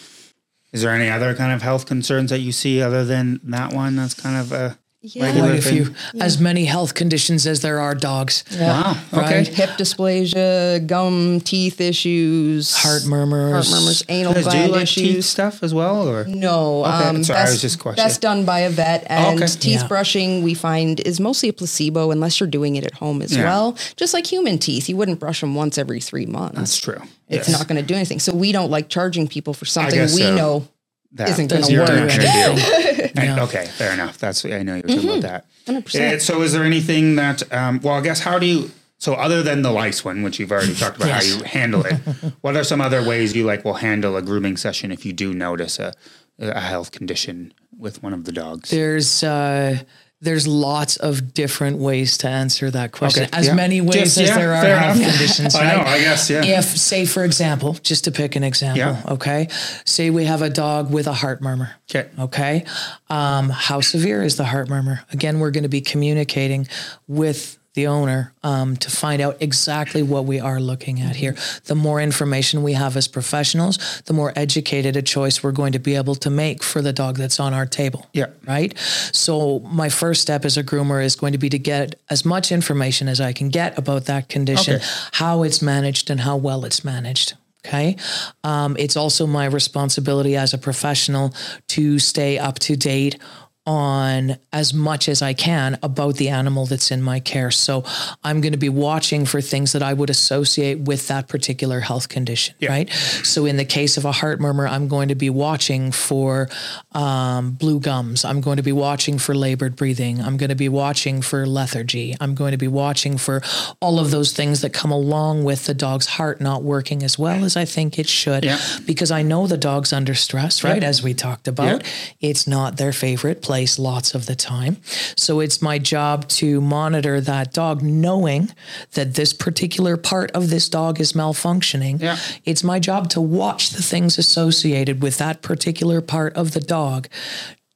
Is there any other kind of health concerns that you see other than that one? That's kind of a yeah. regular Quite a thing. Few, yeah. as many health conditions as there are dogs. Yeah. Wow. Okay. Right? Hip dysplasia, gum, teeth issues, heart murmurs, heart murmurs, anal gland issues. Do you like teeth stuff as well? Or? No. Okay. Um, Sorry, I was just questioning. That's done by a vet, and okay. teeth yeah. brushing we find is mostly a placebo unless you're doing it at home as yeah. well. Just like human teeth, you wouldn't brush them once every three months. That's true. It's yes. not going to do anything. So we don't like charging people for something we so. know. That isn't going to work. yeah. Okay, fair enough. That's I know you were talking mm-hmm. about that. one hundred percent. Uh, so is there anything that, um, well, I guess how do you, so other than the lice one, which you've already talked about yes. how you handle it, what are some other ways you like will handle a grooming session if you do notice a, a health condition with one of the dogs? There's uh, There's lots of different ways to answer that question. Okay. As yeah. many ways just, as yeah, there are health enough. Conditions. I right? know, I guess, yeah. If, say, for example, just to pick an example, yeah. okay? Say we have a dog with a heart murmur, okay? okay? Um, how severe is the heart murmur? Again, we're going to be communicating with the owner um, to find out exactly what we are looking at here. The more information we have as professionals, the more educated a choice we're going to be able to make for the dog that's on our table. Yeah. Right. So my first step as a groomer is going to be to get as much information as I can get about that condition, okay. how it's managed and how well it's managed. Okay. Um, it's also my responsibility as a professional to stay up to date on as much as I can about the animal that's in my care. So I'm going to be watching for things that I would associate with that particular health condition, yeah. right? So in the case of a heart murmur, I'm going to be watching for um, blue gums. I'm going to be watching for labored breathing. I'm going to be watching for lethargy. I'm going to be watching for all of those things that come along with the dog's heart not working as well as I think it should, yeah. because I know the dog's under stress, right? Yeah. As we talked about, yeah. it's not their favorite place. Lots of the time. So it's my job to monitor that dog, knowing that this particular part of this dog is malfunctioning. Yeah. It's my job to watch the things associated with that particular part of the dog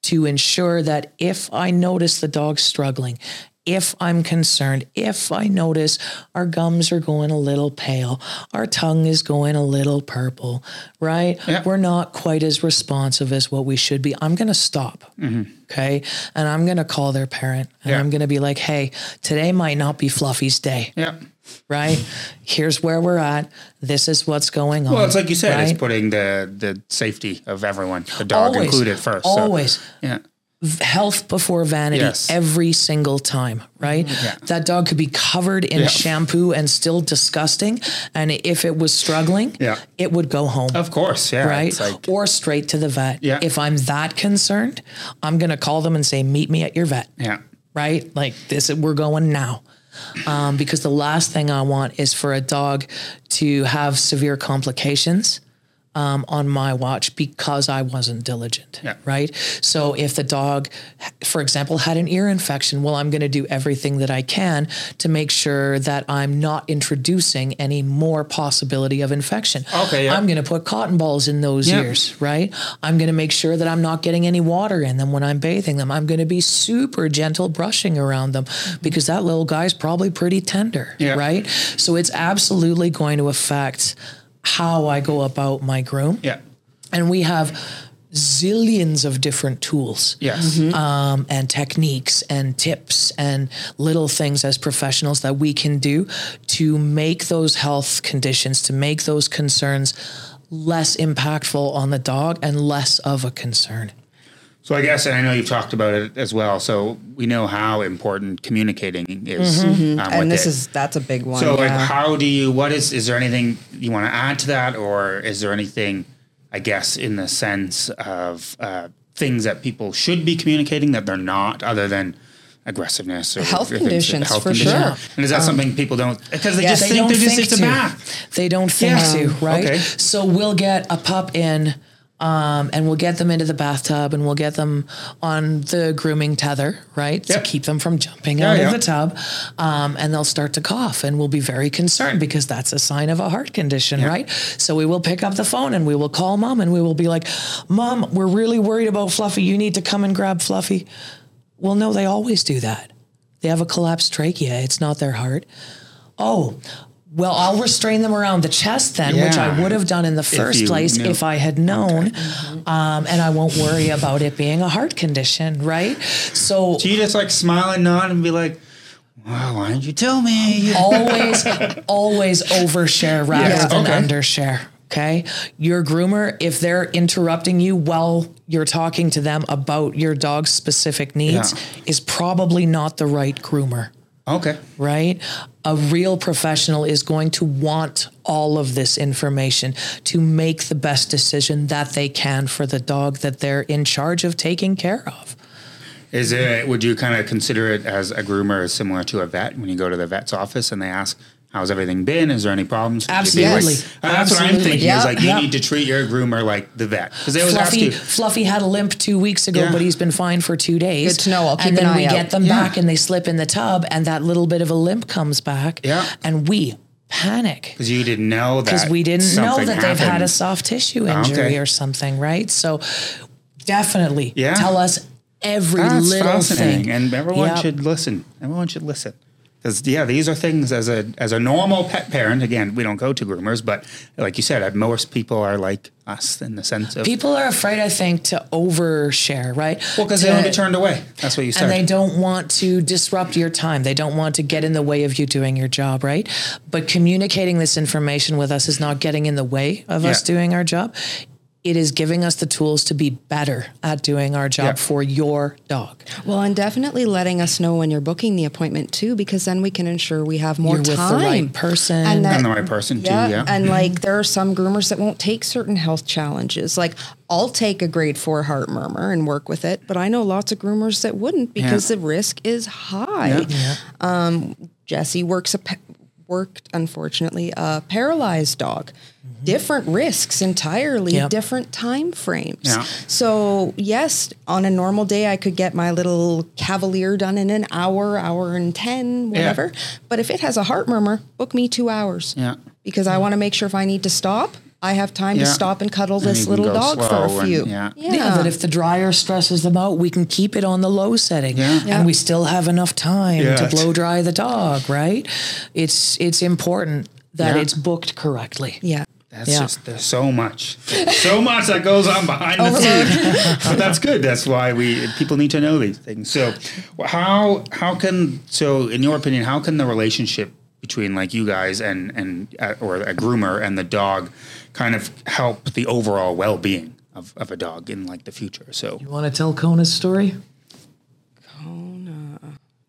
to ensure that if I notice the dog struggling, if I'm concerned, if I notice our gums are going a little pale, our tongue is going a little purple, right? Yeah. We're not quite as responsive as what we should be. I'm going to stop. Mm-hmm. Okay. And I'm going to call their parent and yeah. I'm going to be like, hey, today might not be Fluffy's day. Yeah. Right. Here's where we're at. This is what's going on. Well, it's like you said, right? It's putting the, the safety of everyone, the dog always, included first. Always. So, yeah. Health before vanity yes. every single time, right? Yeah. That dog could be covered in yeah. shampoo and still disgusting. And if it was struggling, yeah. it would go home. Of course. Yeah. Right. Like, or straight to the vet. Yeah. If I'm that concerned, I'm going to call them and say, meet me at your vet. Yeah. Right. Like this, we're going now. Um, because the last thing I want is for a dog to have severe complications Um, on my watch because I wasn't diligent, yeah. right? So if the dog, for example, had an ear infection, well, I'm going to do everything that I can to make sure that I'm not introducing any more possibility of infection. Okay, yeah. I'm going to put cotton balls in those yeah. ears, right? I'm going to make sure that I'm not getting any water in them when I'm bathing them. I'm going to be super gentle brushing around them because that little guy's probably pretty tender, yeah. right? So it's absolutely going to affect how I go about my groom. Yeah. And we have zillions of different tools yes. mm-hmm. um, and techniques and tips and little things as professionals that we can do to make those health conditions, to make those concerns less impactful on the dog and less of a concern. So I guess, and I know you've talked about it as well, so we know how important communicating is. Mm-hmm. Um, and this it. is, that's a big one. So yeah. like, how do you, what is, is there anything you want to add to that? Or is there anything, I guess, in the sense of uh, things that people should be communicating that they're not, other than aggressiveness or health conditions, health for condition. sure. And is that um, something people don't, because they yeah, just they think they're think just, it's a bath. They don't think yeah. to, right? Okay. So we'll get a pup in, Um, and we'll get them into the bathtub and we'll get them on the grooming tether, right? Yep. To keep them from jumping yeah, out yeah. of the tub. Um, and they'll start to cough and we'll be very concerned because that's a sign of a heart condition, yeah. right? So we will pick up the phone and we will call mom and we will be like, mom, we're really worried about Fluffy. You need to come and grab Fluffy. Well, no, they always do that. They have a collapsed trachea. It's not their heart. Oh, well, I'll restrain them around the chest then, yeah. which I would have done in the first if place knew. if I had known. Okay. Mm-hmm. Um, and I won't worry about it being a heart condition, right? So, so you just like smile and nod and be like, well, why didn't you tell me? Always, always overshare rather yeah. than okay. undershare. Okay. Your groomer, if they're interrupting you while you're talking to them about your dog's specific needs, yeah. is probably not the right groomer. Okay. Right? A real professional is going to want all of this information to make the best decision that they can for the dog that they're in charge of taking care of. Is it, would you kind of consider it as a groomer similar to a vet when you go to the vet's office and they ask, how's everything been? Is there any problems? Absolutely. Like, uh, that's Absolutely. what I'm thinking. Yep. Is like, you yep. need to treat your groomer like the vet. Because they always Fluffy, ask you. Fluffy had a limp two weeks ago, yeah. but he's been fine for two days. Good to know. I'll keep and an eye out. And then we get them yeah. back and they slip in the tub and that little bit of a limp comes back. Yeah. And we panic. Because you didn't know that. Because we didn't know that happened. They've had a soft tissue injury okay. or something, right? So definitely yeah. tell us every that's little thing. And everyone yep. should listen. Everyone should listen. Because, yeah, these are things as a as a normal pet parent, again, we don't go to groomers, but like you said, most people are like us in the sense of... People are afraid, I think, to overshare, right? Well, because they don't get turned away. That's what you said. And they don't want to disrupt your time. They don't want to get in the way of you doing your job, right? But communicating this information with us is not getting in the way of yeah. us doing our job. It is giving us the tools to be better at doing our job yep. for your dog. Well, and definitely letting us know when you're booking the appointment too, because then we can ensure we have more you're time. With the right person. And, that, and the right person yeah, too, yeah. And mm-hmm. like, there are some groomers that won't take certain health challenges. Like, I'll take a grade four heart murmur and work with it, but I know lots of groomers that wouldn't because yeah. the risk is high. Yeah. Yeah. Um, Jessie works a... Pe- worked, unfortunately, a paralyzed dog. Mm-hmm. Different risks entirely, yep. different time frames. Yeah. So yes, on a normal day, I could get my little cavalier done in an hour, hour and ten, whatever. Yeah. But if it has a heart murmur, book me two hours. Yeah. Because yeah. I want to make sure if I need to stop, I have time yeah. to stop and cuddle this and little dog for a few. And, yeah. Yeah. yeah, but if the dryer stresses them out, we can keep it on the low setting yeah. Yeah. and we still have enough time yeah. to blow dry the dog, right? It's it's important that yeah. it's booked correctly. Yeah. That's yeah. just, there's so much, so much that goes on behind the scenes. But that's good. That's why we, people need to know these things. So how, how can, so in your opinion, how can the relationship between like you guys and, and uh, or a groomer and the dog kind of help the overall well-being of, of a dog in like the future? So you want to tell Kona's story? Kona.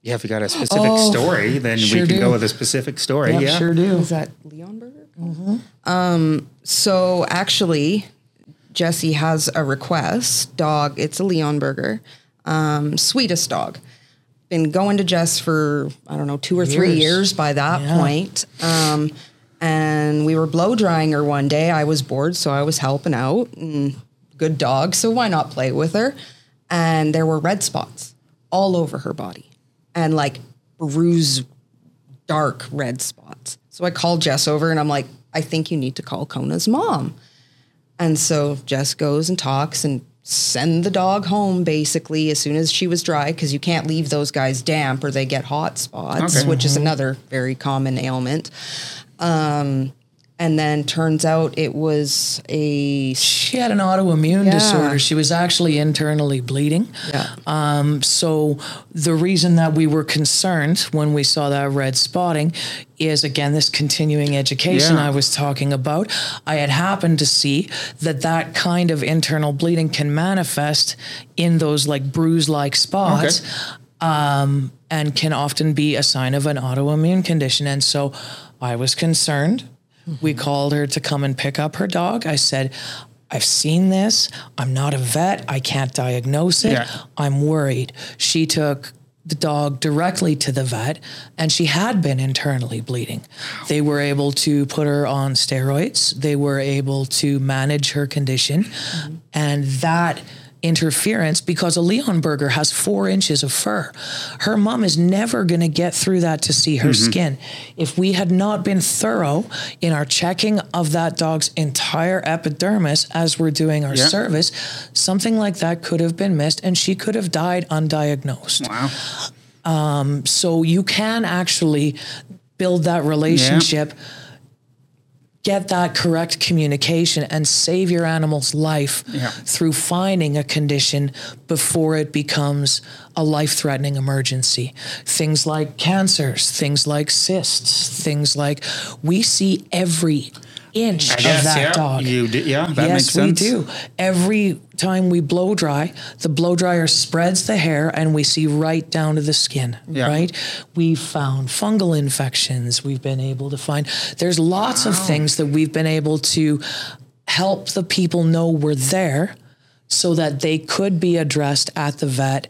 Yeah, if you got a specific oh, story, then sure we can do. go with a specific story. Yep, yeah, sure do. Is that Leonberger? Mm-hmm. Um, so actually, Jessie has a request dog. It's a Leonberger, um, sweetest dog. Been going to Jess for, I don't know, two or years. three years by that yeah. point. Um, and we were blow drying her one day. I was bored, so I was helping out. And good dog, so why not play with her? And there were red spots all over her body and like bruise, dark red spots. So I called Jess over and I'm like, I think you need to call Kona's mom. And so Jess goes and talks and send the dog home basically as soon as she was dry, because you can't leave those guys damp or they get hot spots, okay. which is another very common ailment. Um, and then turns out it was a... She had an autoimmune yeah. disorder. She was actually internally bleeding. Yeah. Um, so the reason that we were concerned when we saw that red spotting is, again, this continuing education yeah. I was talking about. I had happened to see that that kind of internal bleeding can manifest in those like bruise-like spots okay. um, and can often be a sign of an autoimmune condition. And so I was concerned. We called her to come and pick up her dog. I said, I've seen this. I'm not a vet. I can't diagnose it. Yeah. I'm worried. She took the dog directly to the vet and she had been internally bleeding. They were able to put her on steroids. They were able to manage her condition. Mm-hmm. And that interference, because a Leonberger has four inches of fur. Her mom is never going to get through that to see her mm-hmm. skin. If we had not been thorough in our checking of that dog's entire epidermis as we're doing our yeah. service, something like that could have been missed and she could have died undiagnosed. Wow. Um, so you can actually build that relationship, yeah. get that correct communication and save your animal's life yeah. through finding a condition before it becomes a life-threatening emergency. Things like cancers, things like cysts, things like, we see every inch I of guess, that yeah, dog. You do, yeah, that yes, makes sense. Yes, we do. Every time we blow dry, the blow dryer spreads the hair and we see right down to the skin, yeah. right? We've found fungal infections. We've been able to find, there's lots wow. of things that we've been able to help the people know were there so that they could be addressed at the vet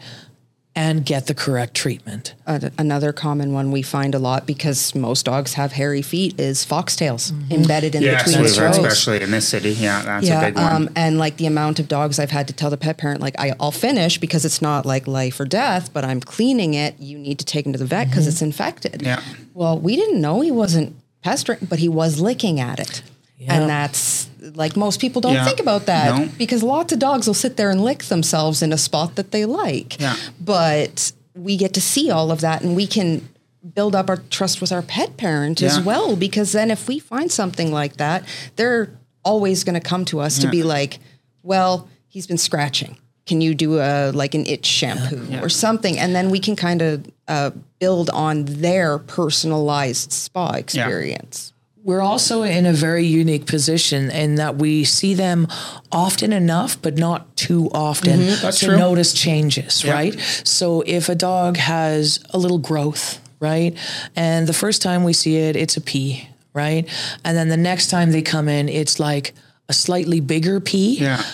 and get the correct treatment. Uh, another common one we find a lot, because most dogs have hairy feet, is foxtails mm-hmm. embedded in yes, between throats. Especially in this city. Yeah, that's yeah, a big one. Um, and like the amount of dogs I've had to tell the pet parent, like, I, I'll finish because it's not like life or death, but I'm cleaning it. You need to take him to the vet because mm-hmm. it's infected. Yeah. Well, we didn't know he wasn't pestering, but he was licking at it. Yeah. And that's like, most people don't yeah. think about that no. because lots of dogs will sit there and lick themselves in a spot that they like. Yeah. But we get to see all of that, and we can build up our trust with our pet parent yeah. as well, because then if we find something like that, they're always going to come to us yeah. to be like, well, he's been scratching. Can you do a, like an itch shampoo yeah. Yeah. or something? And then we can kind of uh, build on their personalized spa experience. Yeah. We're also in a very unique position in that we see them often enough, but not too often mm-hmm, that's to true. Notice changes, yeah. right? So if a dog has a little growth, right? And the first time we see it, it's a pea, right? And then the next time they come in, it's like a slightly bigger pea. Yeah.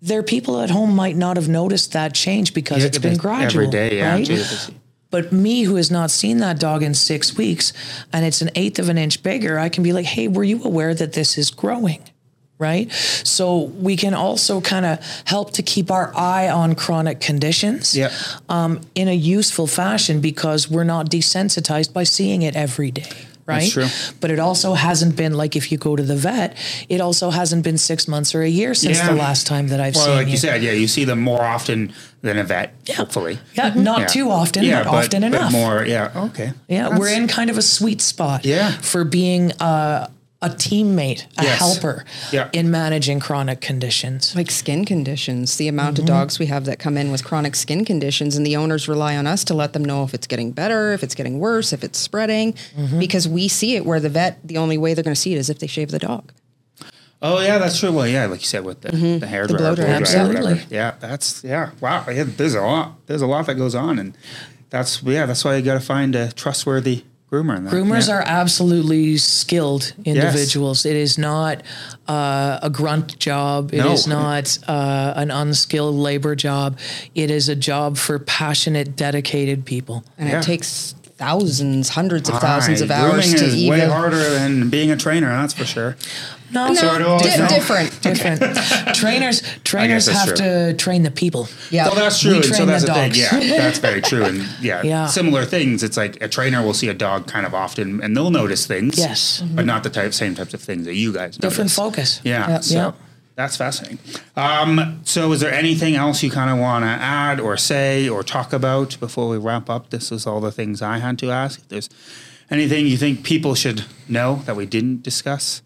Their people at home might not have noticed that change because yeah, it's been gradual. Every day, yeah. Right? Jesus. But me, who has not seen that dog in six weeks, and it's an eighth of an inch bigger, I can be like, hey, were you aware that this is growing, right? So we can also kind of help to keep our eye on chronic conditions yep. um, in a useful fashion, because we're not desensitized by seeing it every day. Right. That's true. But it also hasn't been, like, if you go to the vet, it also hasn't been six months or a year since yeah. the last time that I've well, seen it. Well, like you it. said, yeah, you see them more often than a vet, yeah. hopefully. Yeah, mm-hmm. not yeah. too often, yeah, but, but often but enough. more, yeah, okay. Yeah, That's, we're in kind of a sweet spot yeah. for being a, a teammate, a yes. helper yeah. in managing chronic conditions. Like skin conditions, the amount mm-hmm. of dogs we have that come in with chronic skin conditions, and the owners rely on us to let them know if it's getting better, if it's getting worse, if it's spreading, mm-hmm. because we see it, where the vet, the only way they're going to see it is if they shave the dog. Oh yeah, that's true. Well, yeah, like you said, with the, mm-hmm. the hair dryer, the blow dryer, absolutely. Yeah, that's yeah. Wow, yeah, there's a lot. There's a lot that goes on, and that's yeah. That's why you got to find a trustworthy groomer. In that. Groomers yeah. are absolutely skilled individuals. Yes. It is not uh, a grunt job. It no. is not uh, an unskilled labor job. It is a job for passionate, dedicated people, and yeah. it takes thousands, hundreds of thousands Aye. of hours to is even. Way harder than being a trainer, that's for sure. No, no, so all, di- no. different, different. Okay. Trainers, trainers have true. to train the people. Yeah, well, that's true. We train so that's the dogs. Thing. Yeah, that's very true. And yeah, yeah, similar things. It's like a trainer will see a dog kind of often, and they'll notice things. Yes, but mm-hmm. not the type, same types of things that you guys. Different notice. focus. Yeah. Yep. So yep. that's fascinating. Um, so, is there anything else you kind of want to add, or say, or talk about before we wrap up? This is all the things I had to ask. If there's anything you think people should know that we didn't discuss.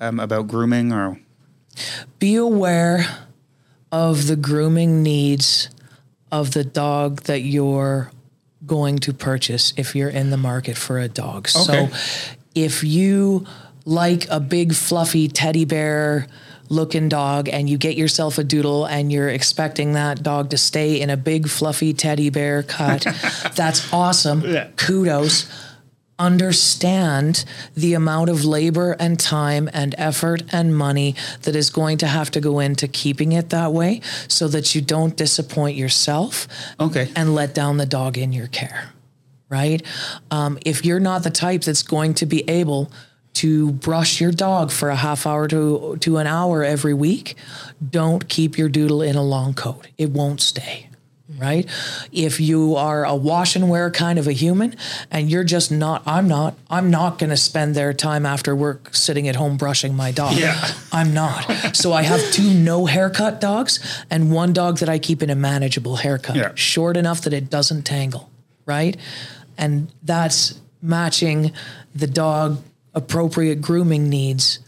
Um, about grooming, or be aware of the grooming needs of the dog that you're going to purchase if you're in the market for a dog. Okay. So if you like a big fluffy teddy bear looking dog, and you get yourself a doodle, and you're expecting that dog to stay in a big fluffy teddy bear cut, that's awesome. Yeah. Kudos. Understand the amount of labor and time and effort and money that is going to have to go into keeping it that way, so that you don't disappoint yourself okay. and let down the dog in your care, right? Um, if you're not the type that's going to be able to brush your dog for a half hour to, to an hour every week, don't keep your doodle in a long coat. It won't stay. Right? If you are a wash and wear kind of a human, and you're just not, I'm not, I'm not going to spend their time after work sitting at home brushing my dog. Yeah. I'm not. So I have two no haircut dogs, and one dog that I keep in a manageable haircut, yeah. short enough that it doesn't tangle. Right? And that's matching the dog appropriate grooming needs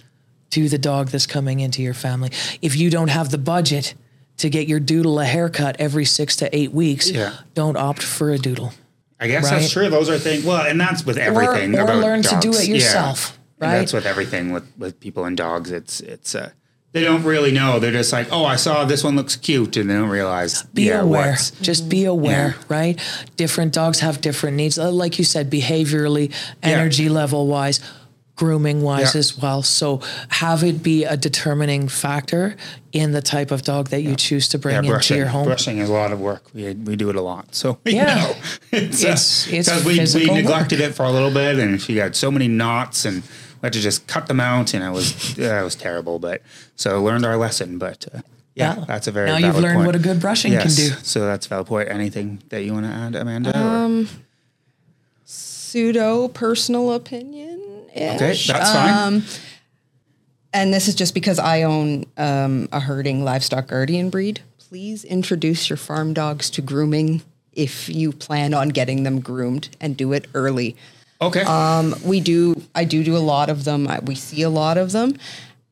to the dog that's coming into your family. If you don't have the budget to get your doodle a haircut every six to eight weeks, yeah. don't opt for a doodle. I guess right? that's true. Those are things, well, and that's with everything. Or, or about learn dogs. to do it yourself, yeah. right? And that's with everything with, with people and dogs. It's, it's, uh, they don't really know. They're just like, oh, I saw this one looks cute, and they don't realize. Be yeah, aware. What's, Just be aware, yeah. right? Different dogs have different needs. Like you said, behaviorally, energy yeah. level wise. grooming wise yeah. as well. So have it be a determining factor in the type of dog that you yeah. choose to bring yeah, into brushing, your home. Brushing is a lot of work. We we do it a lot. So, yeah. you know, it's, it's, uh, it's we, we neglected work. it for a little bit, and she had so many knots and we had to just cut them out, and I was, I was terrible, but so learned our lesson, but uh, yeah, yeah, that's a very now valid you've learned point. What a good brushing yes. can do. So that's a valid point. Anything that you want to add, Amanda? Um, pseudo personal opinion. Okay, that's fine. Um, and this is just because I own um, a herding livestock guardian breed. Please introduce your farm dogs to grooming if you plan on getting them groomed, and do it early. Okay. Um, we do. I do do a lot of them. I, we see a lot of them,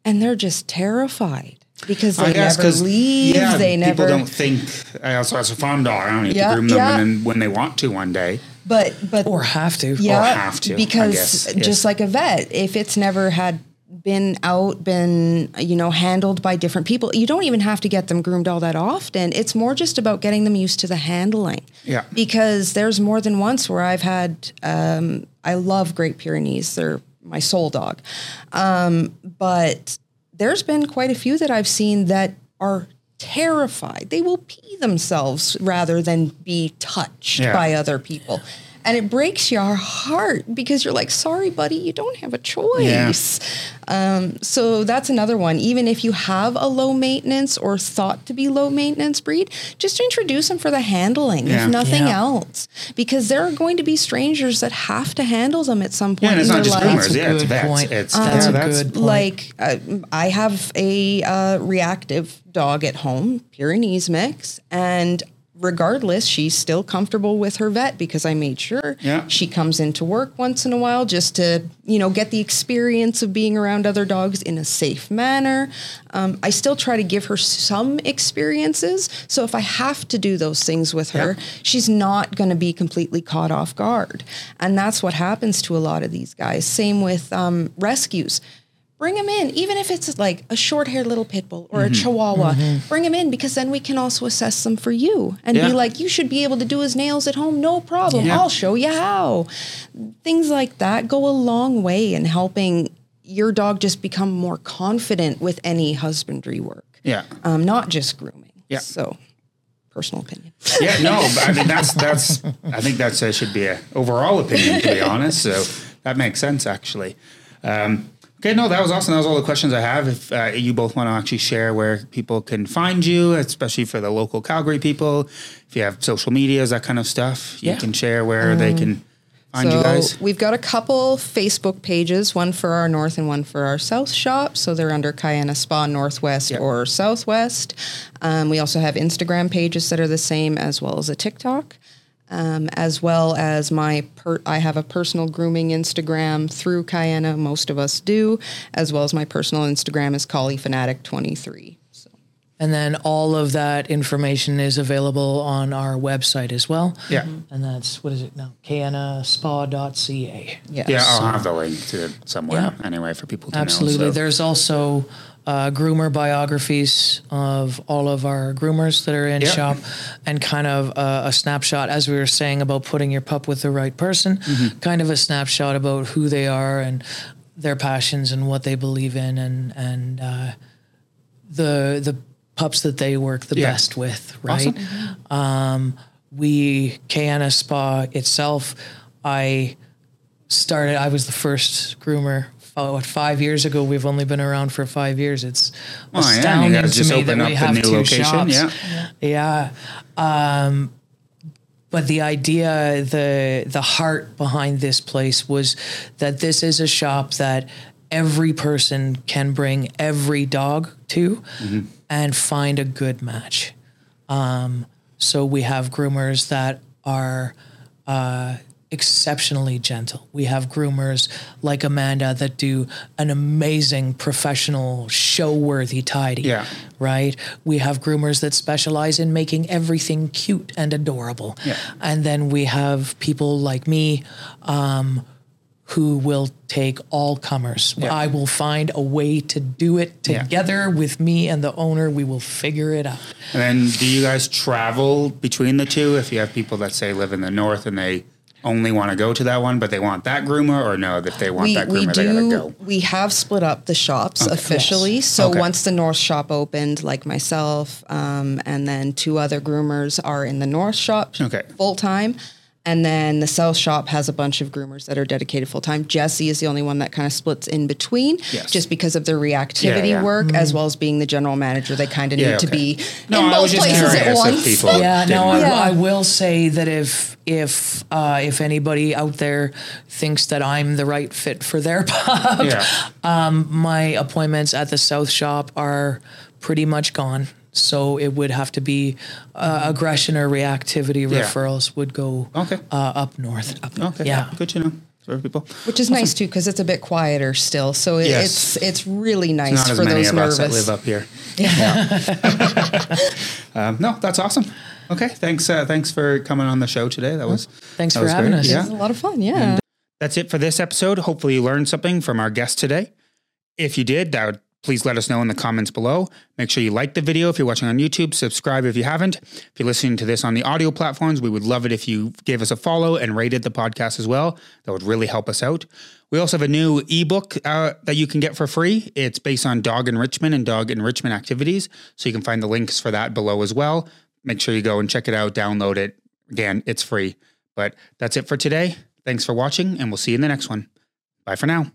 and they're just terrified because they I guess, never leave. Yeah, they people never. People don't think. I also as a farm dog, I don't need yeah, to groom them, yeah. and then when they want to one day. But, but or have to, yeah, or have to, because guess, just yes. like a vet, if it's never had been out, been, you know, handled by different people, you don't even have to get them groomed all that often. It's more just about getting them used to the handling. Yeah. Because there's more than once where I've had, um, I love Great Pyrenees. They're my soul dog. Um, but there's been quite a few that I've seen that are terrified. They will pee themselves rather than be touched yeah. by other people. And it breaks your heart because you're like, sorry, buddy, you don't have a choice. Yeah. Um, so that's another one. Even if you have a low maintenance or thought to be low maintenance breed, just introduce them for the handling, yeah. if nothing yeah. else, because there are going to be strangers that have to handle them at some point. Yeah, and it's in not just groomers. Yeah, it's vets. Point. It's, um, that's a that's good point. Like uh, I have a uh, reactive dog at home, Pyrenees mix, and regardless, she's still comfortable with her vet because I made sure yeah. she comes into work once in a while just to, you know, get the experience of being around other dogs in a safe manner. Um, I still try to give her some experiences. So if I have to do those things with her, yeah. she's not going to be completely caught off guard. And that's what happens to a lot of these guys. Same with um, rescues. Bring them in, even if it's like a short-haired little pit bull or mm-hmm. a chihuahua, mm-hmm. bring them in because then we can also assess them for you and yeah. be like, you should be able to do his nails at home. No problem. Yeah. I'll show you how. Things like that go a long way in helping your dog just become more confident with any husbandry work. Yeah. Um, not just grooming. Yeah. So personal opinion. Yeah, no, I mean, that's, that's, I think that's, that should be a overall opinion, to be honest. So that makes sense actually. Um, Okay, no, that was awesome. That was all the questions I have. If uh, you both want to actually share where people can find you, especially for the local Calgary people, if you have social medias, that kind of stuff, yeah. you can share where um, they can find so you guys. We've got a couple Facebook pages, one for our North and one for our South shop. So they're under Kayenna Spa Northwest yep. or Southwest. Um, we also have Instagram pages that are the same, as well as a TikTok. Um, as well as my, per- I have a personal grooming Instagram through Kayenna, most of us do, as well as my personal Instagram is Collie Fanatic twenty-three. So. And then all of that information is available on our website as well. Yeah. Mm-hmm. And that's, what is it now? kayenna spa dot c a. Yeah, yeah I'll so, have the link to it somewhere yeah. anyway for people to absolutely. know. Absolutely. So. There's also... Uh, groomer biographies of all of our groomers that are in yep. shop and kind of uh, a snapshot, as we were saying about putting your pup with the right person, mm-hmm. kind of a snapshot about who they are and their passions and what they believe in and, and uh, the the pups that they work the yeah. best with, right? Awesome. Mm-hmm. Um, we, Kayenna Spa itself, I started, I was the first groomer. Oh, what, five years ago, we've only been around for five years. It's oh, astounding yeah, to me that we have two location. shops. Yeah. yeah. Um, but the idea, the the heart behind this place was that this is a shop that every person can bring every dog to mm-hmm. and find a good match. Um, so we have groomers that are... Uh, exceptionally gentle. We have groomers like Amanda that do an amazing professional show-worthy tidy, yeah. right? We have groomers that specialize in making everything cute and adorable. Yeah. And then we have people like me um, who will take all comers. Yeah. I will find a way to do it together yeah. with me and the owner. We will figure it out. And then do you guys travel between the two? If you have people that say live in the north and they only want to go to that one, but they want that groomer, or no, if they want we, that groomer, we do, they gotta go? We have split up the shops okay. officially. Yes. So okay. once the North shop opened, like myself, um, and then two other groomers are in the North shop okay. full-time. And then the South shop has a bunch of groomers that are dedicated full-time. Jessie is the only one that kind of splits in between yes. just because of their reactivity yeah, yeah. work mm-hmm. as well as being the general manager. They kind of yeah, need okay. to be no, in I both places at once. Yeah, no, yeah. I will say that if if uh, if anybody out there thinks that I'm the right fit for their pub, yeah. um, my appointments at the South shop are pretty much gone. So it would have to be uh, aggression or reactivity yeah. referrals would go okay. uh, up north. Up, okay. Yeah. Good to know. For people. Which is awesome. Nice too, because it's a bit quieter still. So it, yes. it's it's really nice it's not for as many those of nervous. Us that live up here. Yeah. Yeah. um, no, that's awesome. Okay. Thanks. Uh, thanks for coming on the show today. That was thanks that for was having great. Us. Yeah. It was a lot of fun. Yeah. And that's it for this episode. Hopefully you learned something from our guest today. If you did, that would. Please let us know in the comments below. Make sure you like the video if you're watching on YouTube. Subscribe if you haven't. If you're listening to this on the audio platforms, we would love it if you gave us a follow and rated the podcast as well. That would really help us out. We also have a new ebook uh, that you can get for free. It's based on dog enrichment and dog enrichment activities. So you can find the links for that below as well. Make sure you go and check it out, download it. Again, it's free. But that's it for today. Thanks for watching, and we'll see you in the next one. Bye for now.